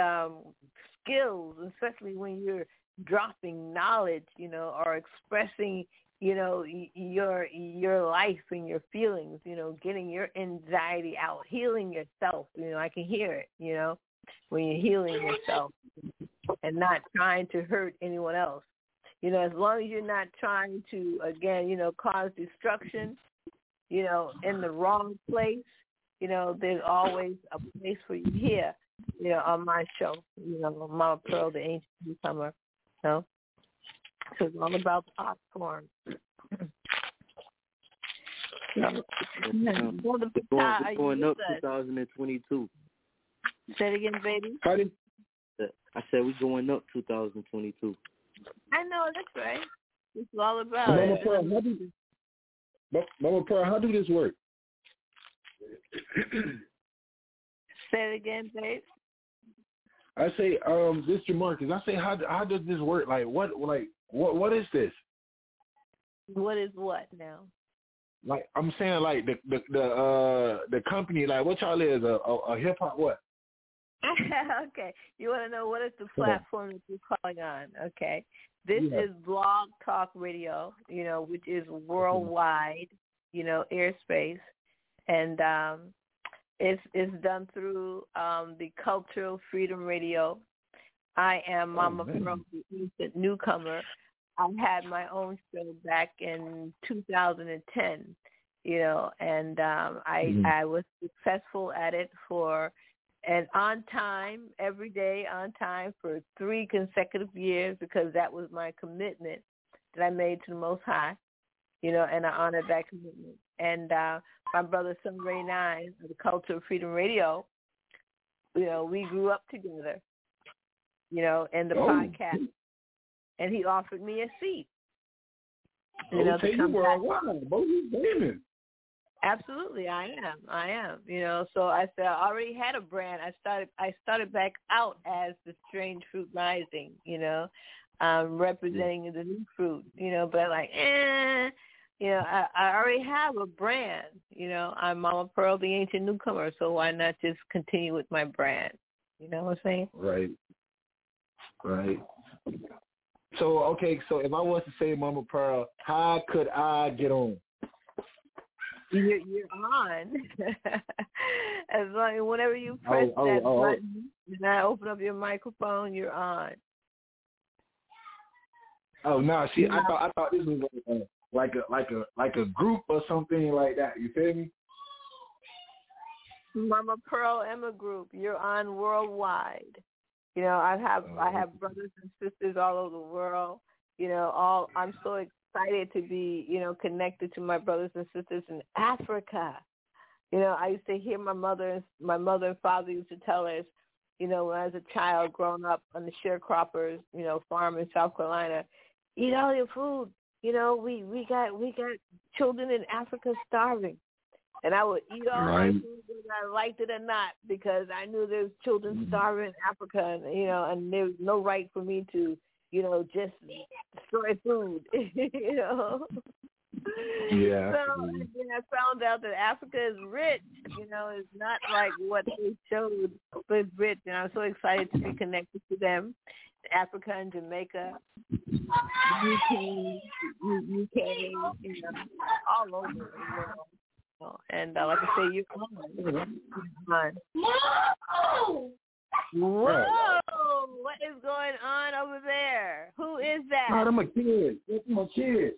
skills, especially when you're dropping knowledge, you know, or expressing, you know, your life and your feelings, you know, getting your anxiety out, healing yourself. You know, I can hear it, you know, when you're healing yourself and not trying to hurt anyone else. You know, as long as you're not trying to, again, you know, cause destruction, you know, in the wrong place, you know, there's always a place for you here, you know, on my show, you know, Mama Pearl, the ancient newcomer. No, so it's all about platform. Going up 2022. Say it again, baby. Pardon? I said we're going up 2022. I know, that's right. It's all about Mama it. Pearl, how do this work? Say it again, babe. I say, this Jamarcus, I say, how does this work? What is this? What is what now? Like, I'm saying, like, the company, like, what y'all is, a hip-hop what? Okay. You want to know what is the platform that you're calling on, okay? This is Blog Talk Radio, you know, which is worldwide, you know, airspace, and, It's done through the Cultural Freedom Radio. I am Mama from the ancient newcomer. I had my own show back in 2010, you know, and I was successful at it every day on time for 3 consecutive years, because that was my commitment that I made to the Most High, you know, and I honored that commitment. And my brother Sunray Nine of the Culture of Freedom Radio, you know, we grew up together, you know, in the podcast, and he offered me a seat. You know, to come back. Absolutely, I am. You know, so I said I already had a brand. I started back out as the Strange Fruit Rising. You know, representing the new fruit. You know, but I'm like, you know, I already have a brand. You know, I'm Mama Pearl, the ancient newcomer. So why not just continue with my brand? You know what I'm saying? Right. So okay, so if I was to say Mama Pearl, how could I get on? You're on. As long as whenever you press button and I open up your microphone, you're on. Oh no, see, yeah. I thought this was like a group or something like that. You feel me? Mama Pearl Emma Group. You're on worldwide. You know, I have brothers and sisters all over the world. You know, I'm so excited to be, you know, connected to my brothers and sisters in Africa. You know, I used to hear my mother and father used to tell us, you know, when I was a child growing up on the sharecroppers, you know, farm in South Carolina, eat all your food. You know, we got children in Africa starving. And I would eat all my food whether I liked it or not because I knew there was children starving in Africa, and, you know, and there was no right for me to, you know, just destroy food, you know. Yeah. So and then I found out that Africa is rich, you know, it's not like what they showed, but rich. And I'm so excited to be connected to them, Africa and Jamaica, UK, you know, all over the world. And like I say, you're on. Whoa! What is going on over there? Who is that? Not my kids. It's my kids.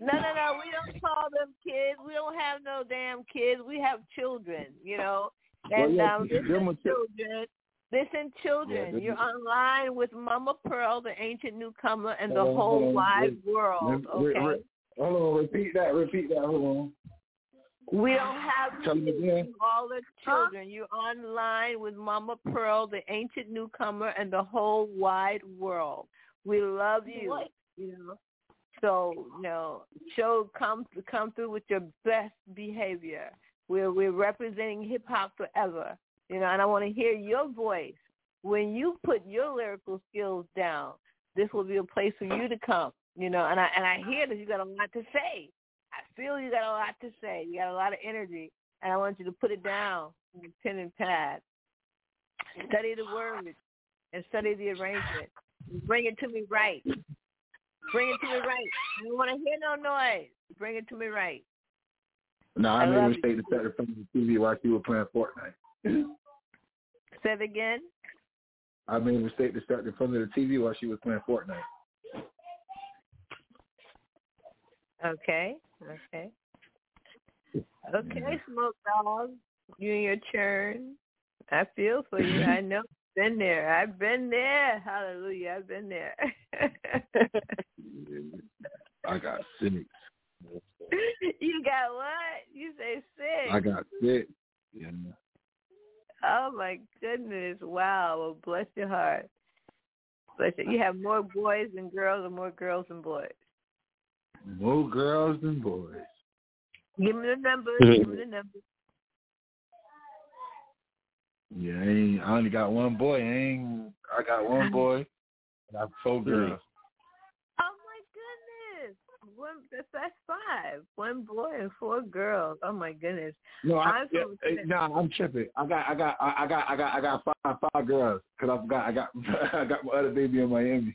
No. We don't call them kids. We don't have no damn kids. We have children, you know. And listen, children. Yeah, you're online with Mama Pearl, the ancient newcomer, and the whole wide world. Okay. Hold on. Repeat that. Hold on. We don't have you, all the children. You're online with Mama Pearl, the ancient newcomer, and the whole wide world. We love you. You know, so you know, come through with your best behavior. We're representing hip hop forever. You know, and I want to hear your voice when you put your lyrical skills down. This will be a place for you to come. You know, and I hear that you got a lot to say. I feel you got a lot to say. You got a lot of energy, and I want you to put it down with pen and pad. Study the words and study the arrangement. Bring it to me right. I don't want to hear no noise. Bring it to me right. No, I made a mistake to set the phone to the TV while you were playing Fortnite. Say it again? I made a mistake to set the phone to the TV while she was playing Fortnite. Okay, Smoke Dog, you and your churn. I feel for you. I know. I've been there. Hallelujah. I've been there. I got sick. You got what? You say sick. I got sick. Yeah. Oh, my goodness. Wow. Well, bless your heart. Bless you. You have more boys than girls or more girls than boys? More girls than boys. Give me the number. Yeah, I only got one boy. I got one boy. I have 4 girls. Oh, my goodness. That's 5. 1 boy and 4 girls. Oh, my goodness. No, I'm tripping. I got 5 girls because I forgot I got my other baby in Miami.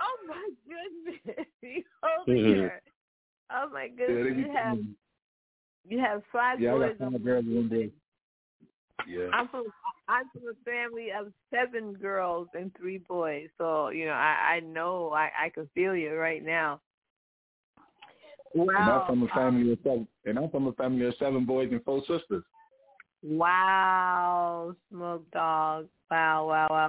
Oh, my goodness. You over here. Oh, my goodness. Yeah, you have 5 boys. Yeah, I got 5 girls in one day. Yeah. I'm from a family of 7 girls and 3 boys. So, you know, I know I can feel you right now. Wow. And I'm from a family of 7 boys and 4 sisters. Wow, Smoke Dog. Wow.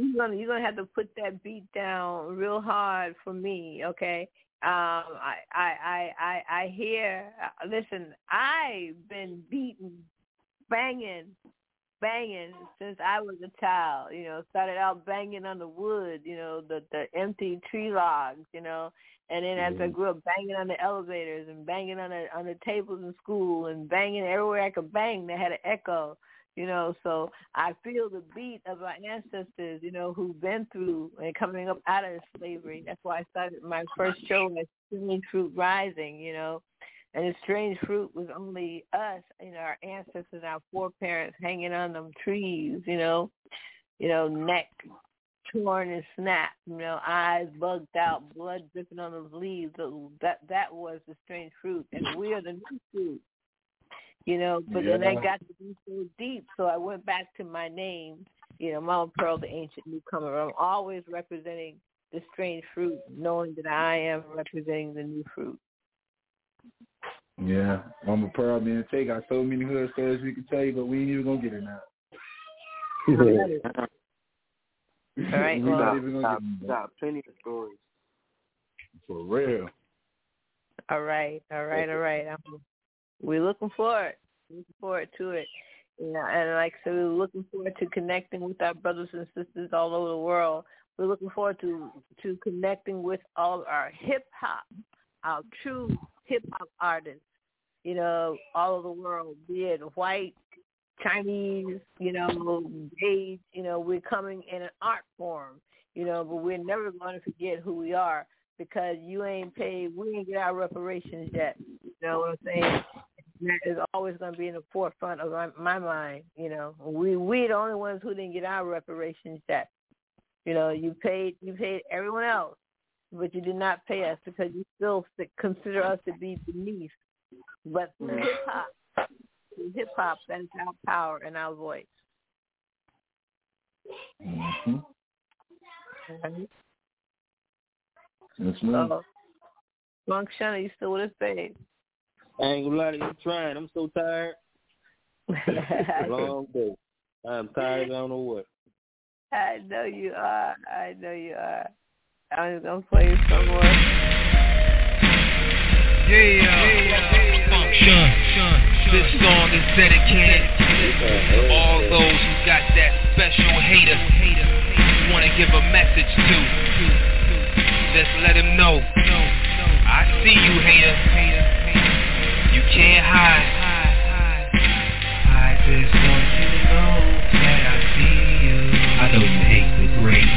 You're gonna have to put that beat down real hard for me, okay? I hear. Listen, I've been beaten, banging, banging since I was a child, you know, started out banging on the wood, you know, the empty tree logs, you know, and then as I grew up banging on the elevators and banging on the tables in school and banging everywhere I could bang that had an echo, you know, so I feel the beat of our ancestors, you know, who've been through and coming up out of slavery. That's why I started my first show at Strange Fruit Rising, you know, and the strange fruit was only us, you know, our ancestors, our foreparents hanging on them trees, you know, neck torn and snapped, you know, eyes bugged out, blood dripping on those leaves. That was the strange fruit, and we are the new fruit, you know. But then that got to be so deep, so I went back to my name, you know, Mama Pearl, the ancient newcomer. I'm always representing the strange fruit, knowing that I am representing the new fruit. Yeah, Mama Pearl, man, Tay got so many hood stories we can tell you, but we ain't even gonna get it now. All right, we're not even gonna get it. Got plenty of stories for real. All right. We're looking forward to it. You know, and like I said, we're looking forward to connecting with our brothers and sisters all over the world. We're looking forward to connecting with all our hip hop, our true hip hop artists, you know, all over the world, be it white, Chinese, you know, gay, you know, we're coming in an art form, you know, but we're never going to forget who we are, because you ain't paid, we ain't get our reparations yet, you know what I'm saying? That is always going to be in the forefront of my mind, you know. We the only ones who didn't get our reparations yet. You know, you paid everyone else, but you did not pay us, because you still consider us to be beneath. But hip-hop, that is our power and our voice. Mm-hmm. Right. That's nice. So, Function, are you still with us, babe? I ain't gonna lie to you, I'm trying. I'm so tired. Long day. I'm tired, I don't know what. I know you are. I'm going to play some more. Yeah. Function. This song is dedicated to all those who got that special hater. You want to give a message to. Just let him know. I see you, hater. You can't hide. I just want you to know that I see you. I know you hate the great.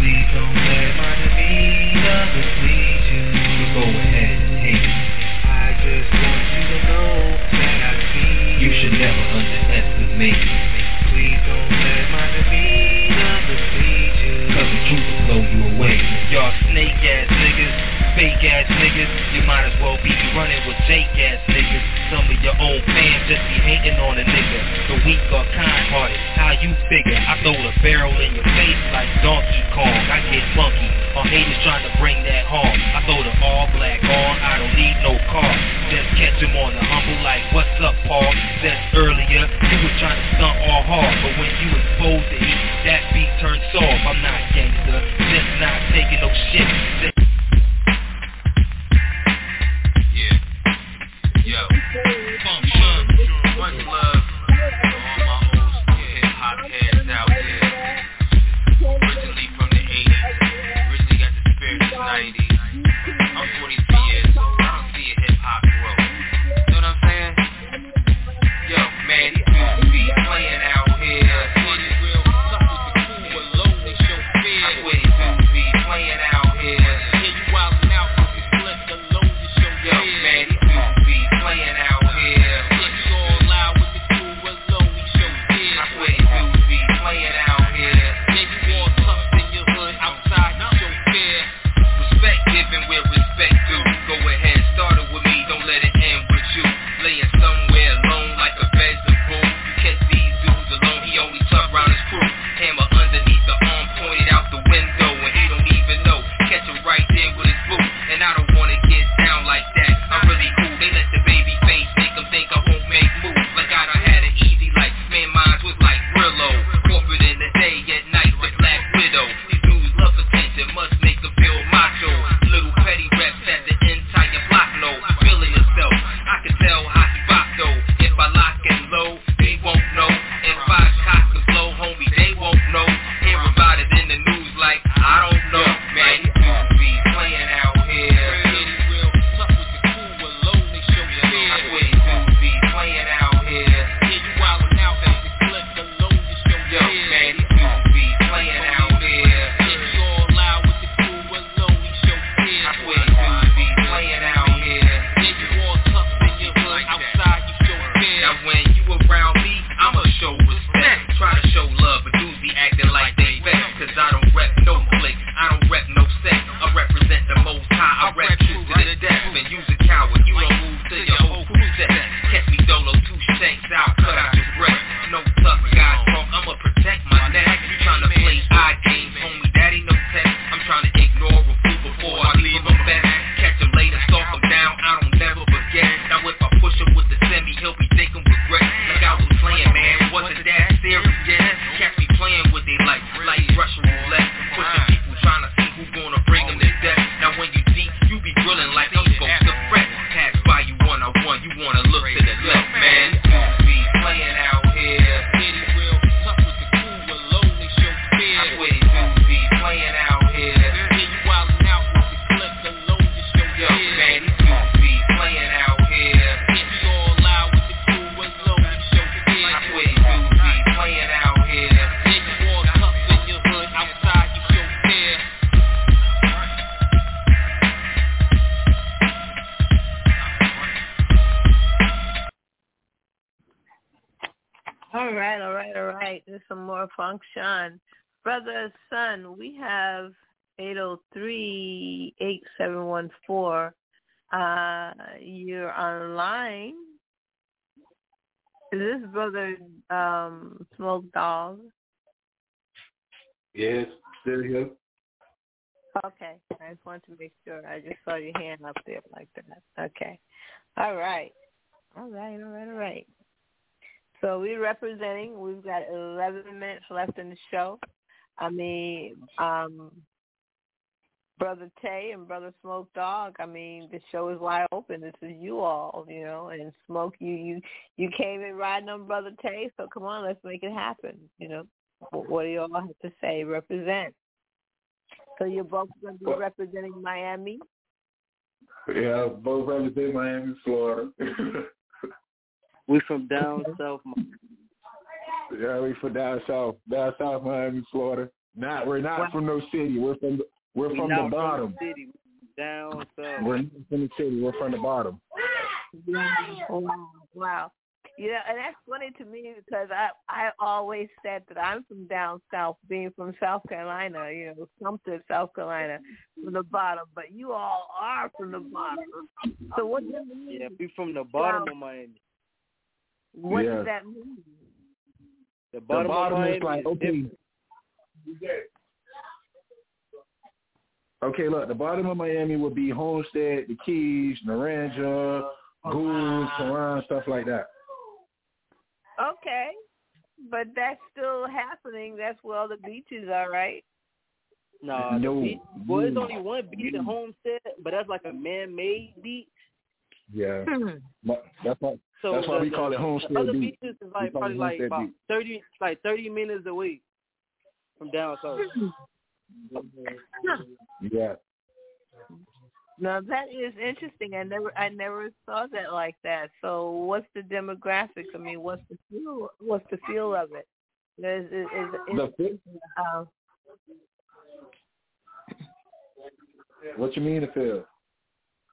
Please don't let my demeanor mislead you. So go ahead and hate it. I just want you to know that I see you. You should never underestimate me. Please don't let my demeanor mislead you. Cause the truth will blow you away. Y'all snake ass niggas, fake ass niggas. You might as well be running with Jake ass niggas. Some of your own fans just be hating on a nigga. The weak are kind hearted. How you figure? I throw the barrel in your face like Donkey Kong. I get funky, all haters trying to bring that home. I throw the all black on, I don't need no car. Just catch him on the humble like, what's up, Paul? Just earlier, you was trying to stunt all hard, but when you exposed the heat, that beat turned soft. I'm not gangster, just not taking no shit. Yeah, yo, Function, much love to all my old school hip hop heads out there. Originally from the 80s, originally got the spirit of the 90s. I'm 43 years old, I don't see a hip hop world. You know what I'm saying? some more function. Brother Son, we have 803-8714. You're online. Is this Brother Smoke Dog? Yes, still here. Okay, I just wanted to make sure. I just saw your hand up there like that. Okay. All right. So we're representing. We've got 11 minutes left in the show. I mean, Brother Tay and Brother Smoke Dog, I mean, the show is wide open. This is you all, you know, and Smoke, you came in riding on Brother Tay, so come on, let's make it happen, you know. What do you all have to say? Represent. So you're both going to be representing Miami? Yeah, both representing Miami, Florida. We from down south. Yeah, we from down south Miami, Florida. We're not from no city. We're from the bottom. Down south. We're not from the city. We're from the bottom. Wow. Yeah, and that's funny to me because I always said that I'm from down south, being from South Carolina, you know, Sumter, South Carolina, from the bottom. But you all are from the bottom. So what does that mean? Yeah, we're from the bottom of Miami. What does that mean? The bottom of Miami is like, okay, look, the bottom of Miami would be Homestead, the Keys, Naranja, Gould, Saran, stuff like that. Okay, but that's still happening. That's where all the beaches are, right? No. The beach, well, there's only one beach in Homestead, but that's like a man-made beach. Yeah, that's why we call it Homestead. Other beaches is like probably like about 30 minutes away from down south. Yeah. Now that is interesting. I never saw that like that. So what's the demographics? I mean, what's the feel of it? What you mean the feel?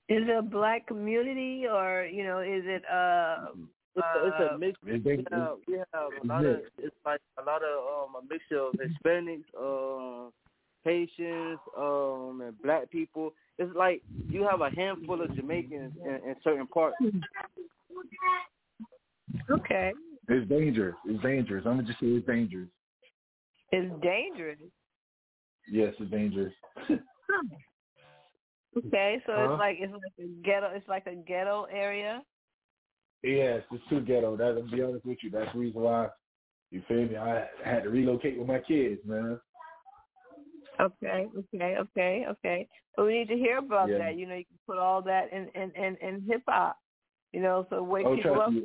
Is it a black community, or you know, is it it's a mix. It's like a lot of a mixture of Hispanics, Haitians, and black people. It's like you have a handful of Jamaicans in certain parts. Okay. It's dangerous. I'm going to just say it's dangerous. It's dangerous? Yes, it's dangerous. Okay, so it's like a ghetto area? Yes, it's too ghetto. That'll be honest with you. That's the reason why, you feel me, I had to relocate with my kids, man. Okay. But we need to hear about that. You know, you can put all that in hip-hop, you know, so wake people up. You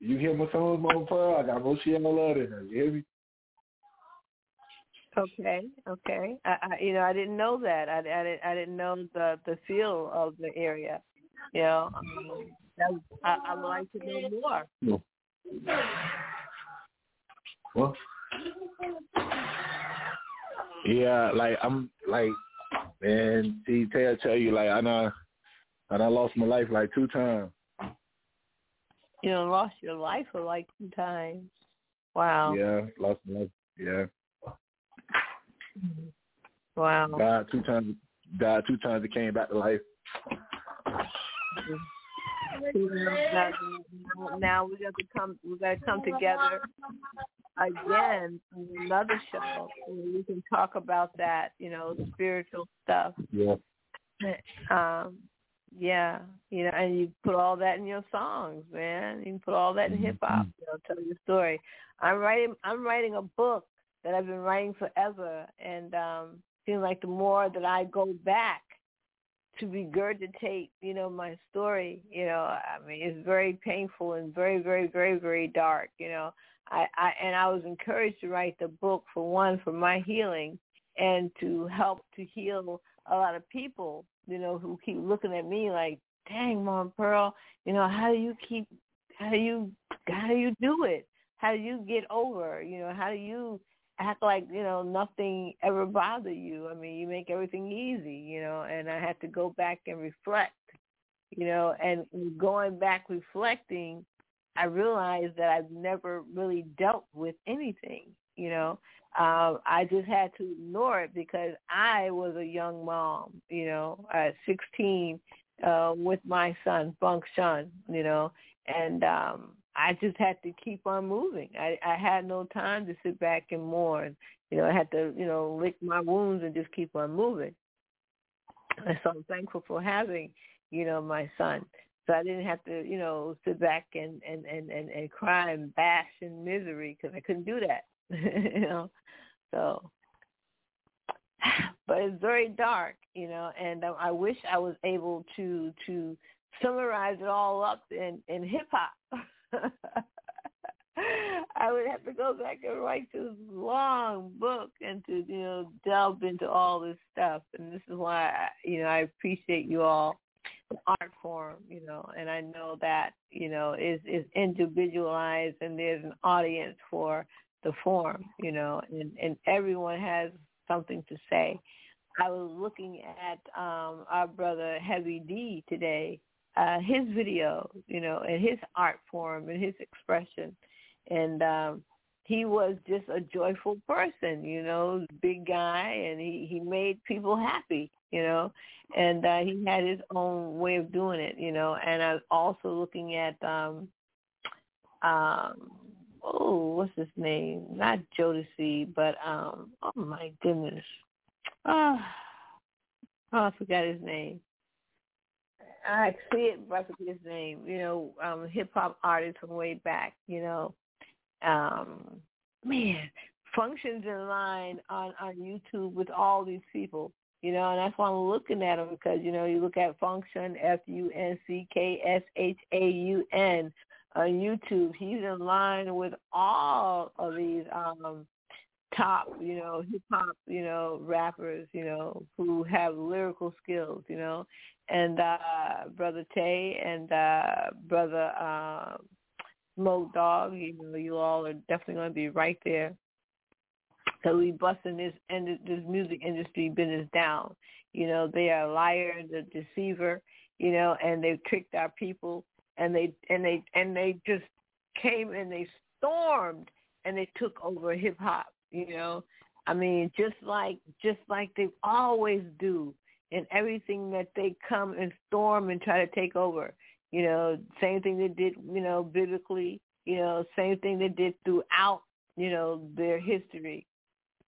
hear my songs, Mama Pearl? I got most of my love in her. You hear me? Okay. I didn't know that. I didn't know the feel of the area. You know, I would like to know more. No. Well, yeah, Tay, I tell you, like, I lost my life like 2 times. You know, lost your life for like 2 times. Wow. Yeah, lost my life. Yeah. Wow. Died two times. It came back to life. Now we got to come together again in another show where we can talk about that, you know, spiritual stuff. Yeah. You know, and you put all that in your songs, man. You can put all that in hip hop. You know, tell your story. I'm writing a book that I've been writing forever, and seems like the more that I go back to regurgitate, you know, my story, you know, I mean, it's very painful and very, very, very, very dark, you know. I was encouraged to write the book, for one, for my healing, and to help to heal a lot of people, you know, who keep looking at me like, dang, Mom Pearl, you know, how do you do it? How do you get over, you know, how do you act like, you know, nothing ever bothered you? I mean, you make everything easy, you know, and I had to go back and reflect, you know, and going back reflecting, I realized that I've never really dealt with anything, you know. I just had to ignore it because I was a young mom, you know, at 16 with my son, Function, you know, and I just had to keep on moving. I had no time to sit back and mourn. You know, I had to, you know, lick my wounds and just keep on moving. And so I'm thankful for having, you know, my son. So I didn't have to, you know, sit back and cry and bash in misery because I couldn't do that, you know. So, but it's very dark, you know, and I wish I was able to summarize it all up in hip-hop. I would have to go back and write this long book and to, you know, delve into all this stuff. And this is why, you know, I appreciate you all. Art form, you know, and I know that, you know, is individualized and there's an audience for the form, you know, and everyone has something to say. I was looking at our brother Heavy D today, his video, you know, and his art form and his expression, and he was just a joyful person, you know, big guy, and he made people happy, you know, and he had his own way of doing it, you know. And I was also looking at, what's his name? Not Jodeci, but, oh, my goodness. Oh, I forgot his name. I see it, but I forget his name, you know, hip-hop artist from way back, you know. Man, Function's in line on YouTube with all these people, you know, and that's why I'm looking at them because, you know, you look at Function, FUNCKSHAUN on YouTube. He's in line with all of these top, you know, hip-hop, you know, rappers, you know, who have lyrical skills, you know, and Brother Tay and Brother... Smoke Dog, you know, you all are definitely going to be right there. So we busting this music industry business down. You know, they are a liar, the deceiver, you know, and they've tricked our people, and they just came and they stormed and they took over hip hop. You know, I mean, just like they always do in everything that they come and storm and try to take over. You know, same thing they did, you know, biblically, you know, same thing they did throughout, you know, their history.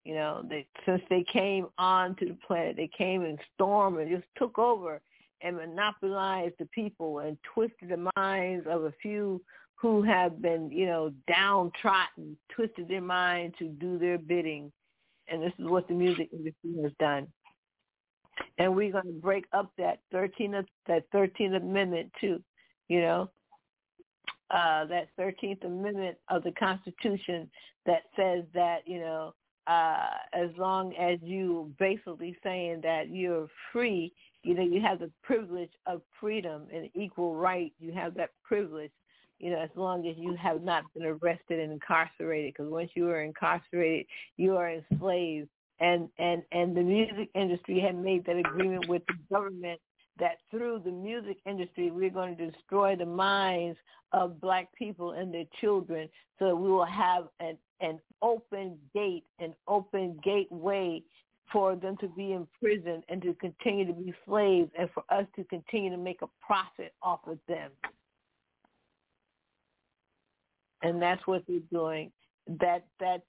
You know, since they came onto the planet, they came and stormed and just took over and monopolized the people and twisted the minds of a few who have been, you know, downtrodden, twisted their mind to do their bidding. And this is what the music industry has done. And we're going to break up that 13th Amendment, too. You know, that 13th Amendment of the Constitution that says that, you know, as long as you basically saying that you're free, you know, you have the privilege of freedom and equal right. You have that privilege, you know, as long as you have not been arrested and incarcerated, because once you are incarcerated, you are enslaved. And the music industry had made that agreement with the government that through the music industry, we're going to destroy the minds of black people and their children so that we will have an open gate, an open gateway for them to be in prison and to continue to be slaves and for us to continue to make a profit off of them. And that's what they're doing. That the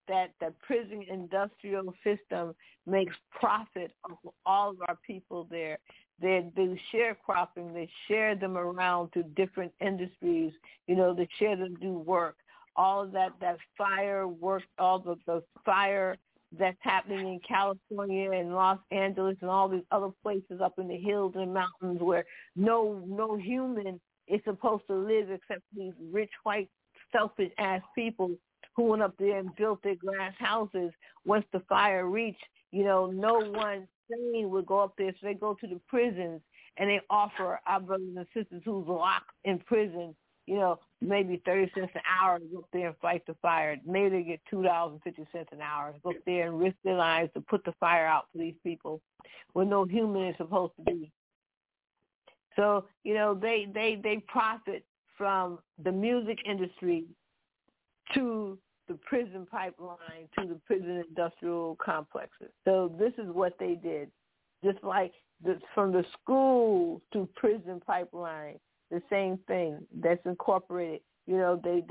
prison industrial system makes profit of all of our people there. They do sharecropping. They share them around to different industries. You know, they share them do work. All of that fire work, all the fire that's happening in California and Los Angeles and all these other places up in the hills and mountains where no human is supposed to live except these rich, white, selfish-ass people who went up there and built their glass houses. Once the fire reached, you know, no one sane would go up there. So they go to the prisons and they offer our brothers and sisters who's locked in prison, you know, maybe 30 cents an hour to go up there and fight the fire. Maybe they get $2.50 an hour to go up there and risk their lives to put the fire out for these people where no human is supposed to be. So, you know, they profit from the music industry to the prison pipeline to the prison industrial complexes. So this is what they did. Just like from the school to prison pipeline, the same thing that's incorporated. You know, they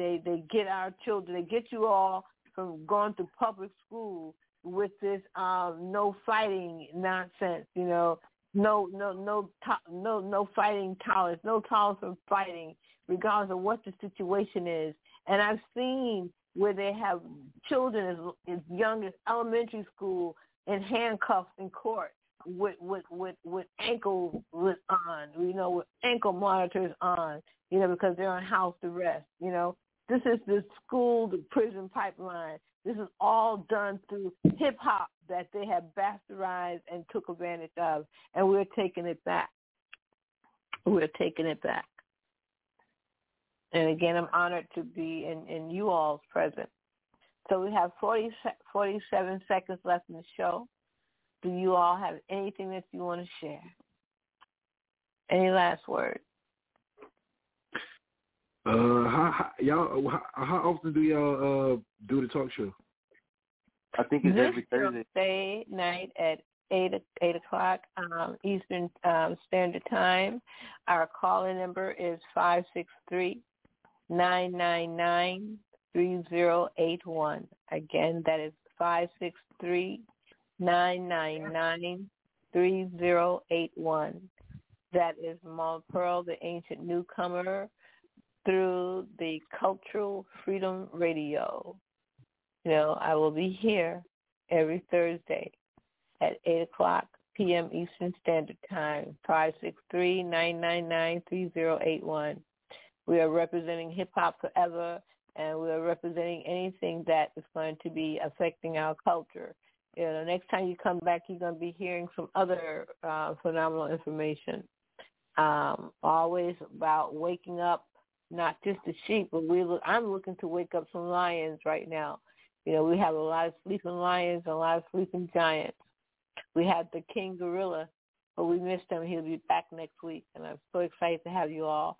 get our children, they get you all from going to public school with this no fighting nonsense, you know, no fighting tolerance, no tolerance for fighting, regardless of what the situation is. And I've seen where they have children as young as elementary school in handcuffs in court with ankle on, you know, with ankle monitors on, you know, because they're on house arrest, you know. This is the school, the prison pipeline. This is all done through hip-hop that they have bastardized and took advantage of, and we're taking it back. We're taking it back. And, again, I'm honored to be in you all's presence. So we have 47 seconds left in the show. Do you all have anything that you want to share? Any last words? How often do y'all do the talk show? I think it's every Thursday night at 8 o'clock Eastern Standard Time. Our call-in number is 563-999-3081. Again, that is 563-999-3081. That is Mama Pearl, the ancient newcomer, through the Cultural Freedom Radio. You know, I will be here every Thursday at 8 o'clock p.m. Eastern Standard Time, 563-999-3081. We are representing hip-hop forever, and we are representing anything that is going to be affecting our culture. You know, next time you come back, you're going to be hearing some other phenomenal information. Always about waking up, not just the sheep, but I'm looking to wake up some lions right now. You know, we have a lot of sleeping lions and a lot of sleeping giants. We had the king gorilla, but we missed him. He'll be back next week, and I'm so excited to have you all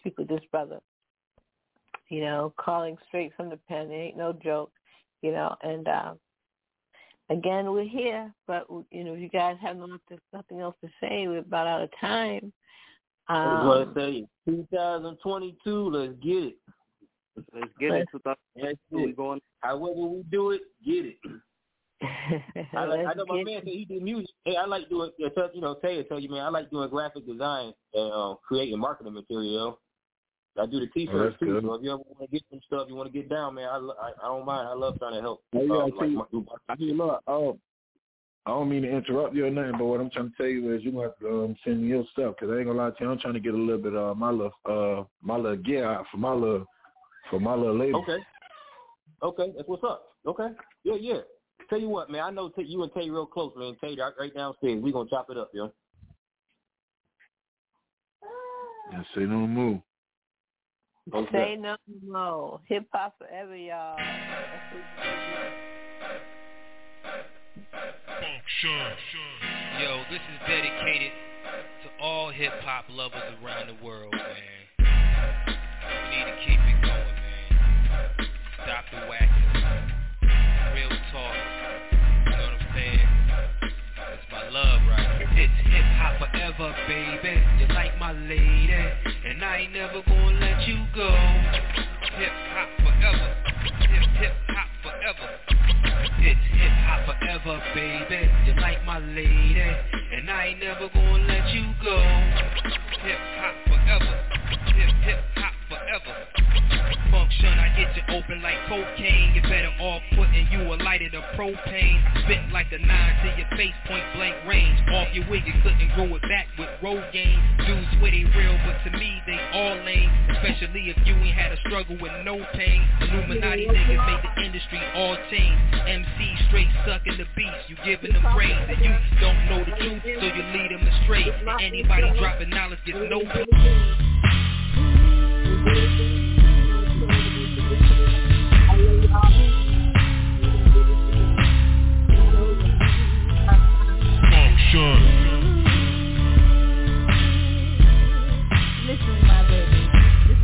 speak with this brother. You know, calling straight from the pen. It ain't no joke, you know. And, again, we're here, but, you know, if you guys have nothing else to say, we're about out of time. I was going to say, 2022, let's get it. Let's get it. 2022. However we do it, get it. I know my man said he did music. Hey, I like doing, you know, Tay will tell you, man, I like doing graphic design and creating marketing material. I do the t-shirts too. So if you ever want to get some stuff, you want to get down, man, I don't mind. I love trying to help. Hey, I don't mean to interrupt you or nothing, but what I'm trying to tell you is you're going to have to send me your stuff, because I ain't going to lie to you. I'm trying to get a little bit of my little gear out for my little label. Okay, that's what's up. Okay. Yeah. Tell you what, man, I know you and Tay real close, man. Tay, right downstairs, we're going to chop it up, yo. Yeah, say no more. Okay. Say no more. Hip-hop forever, y'all. Function. Yo, this is dedicated to all hip-hop lovers around the world, man. We need to keep it going, man. Dr. Wacker, real talk, you know what I'm saying? That's my love right here. It's hip-hop forever, baby. You're like my lady, and I ain't never gonna let you go. Hip-hop forever. Hip-hop forever. It's hip-hop forever, baby. You're like my lady, and I ain't never gonna let you go. Hip-hop forever. Hip-hop forever. Function, I get you open like cocaine. You better off putting you a lighter than propane. I spit like a 9 to your face, point blank range. Off your wig, you couldn't grow it back with road game. Dudes with they real, but to me they all lame. Especially if you ain't had a struggle with no pain. Illuminati niggas made the industry all change. MC straight sucking the beats, you giving them brains, and you don't know the truth, so you lead them astray. And anybody dropping knowledge gets no peace. Function. Listen, my baby, this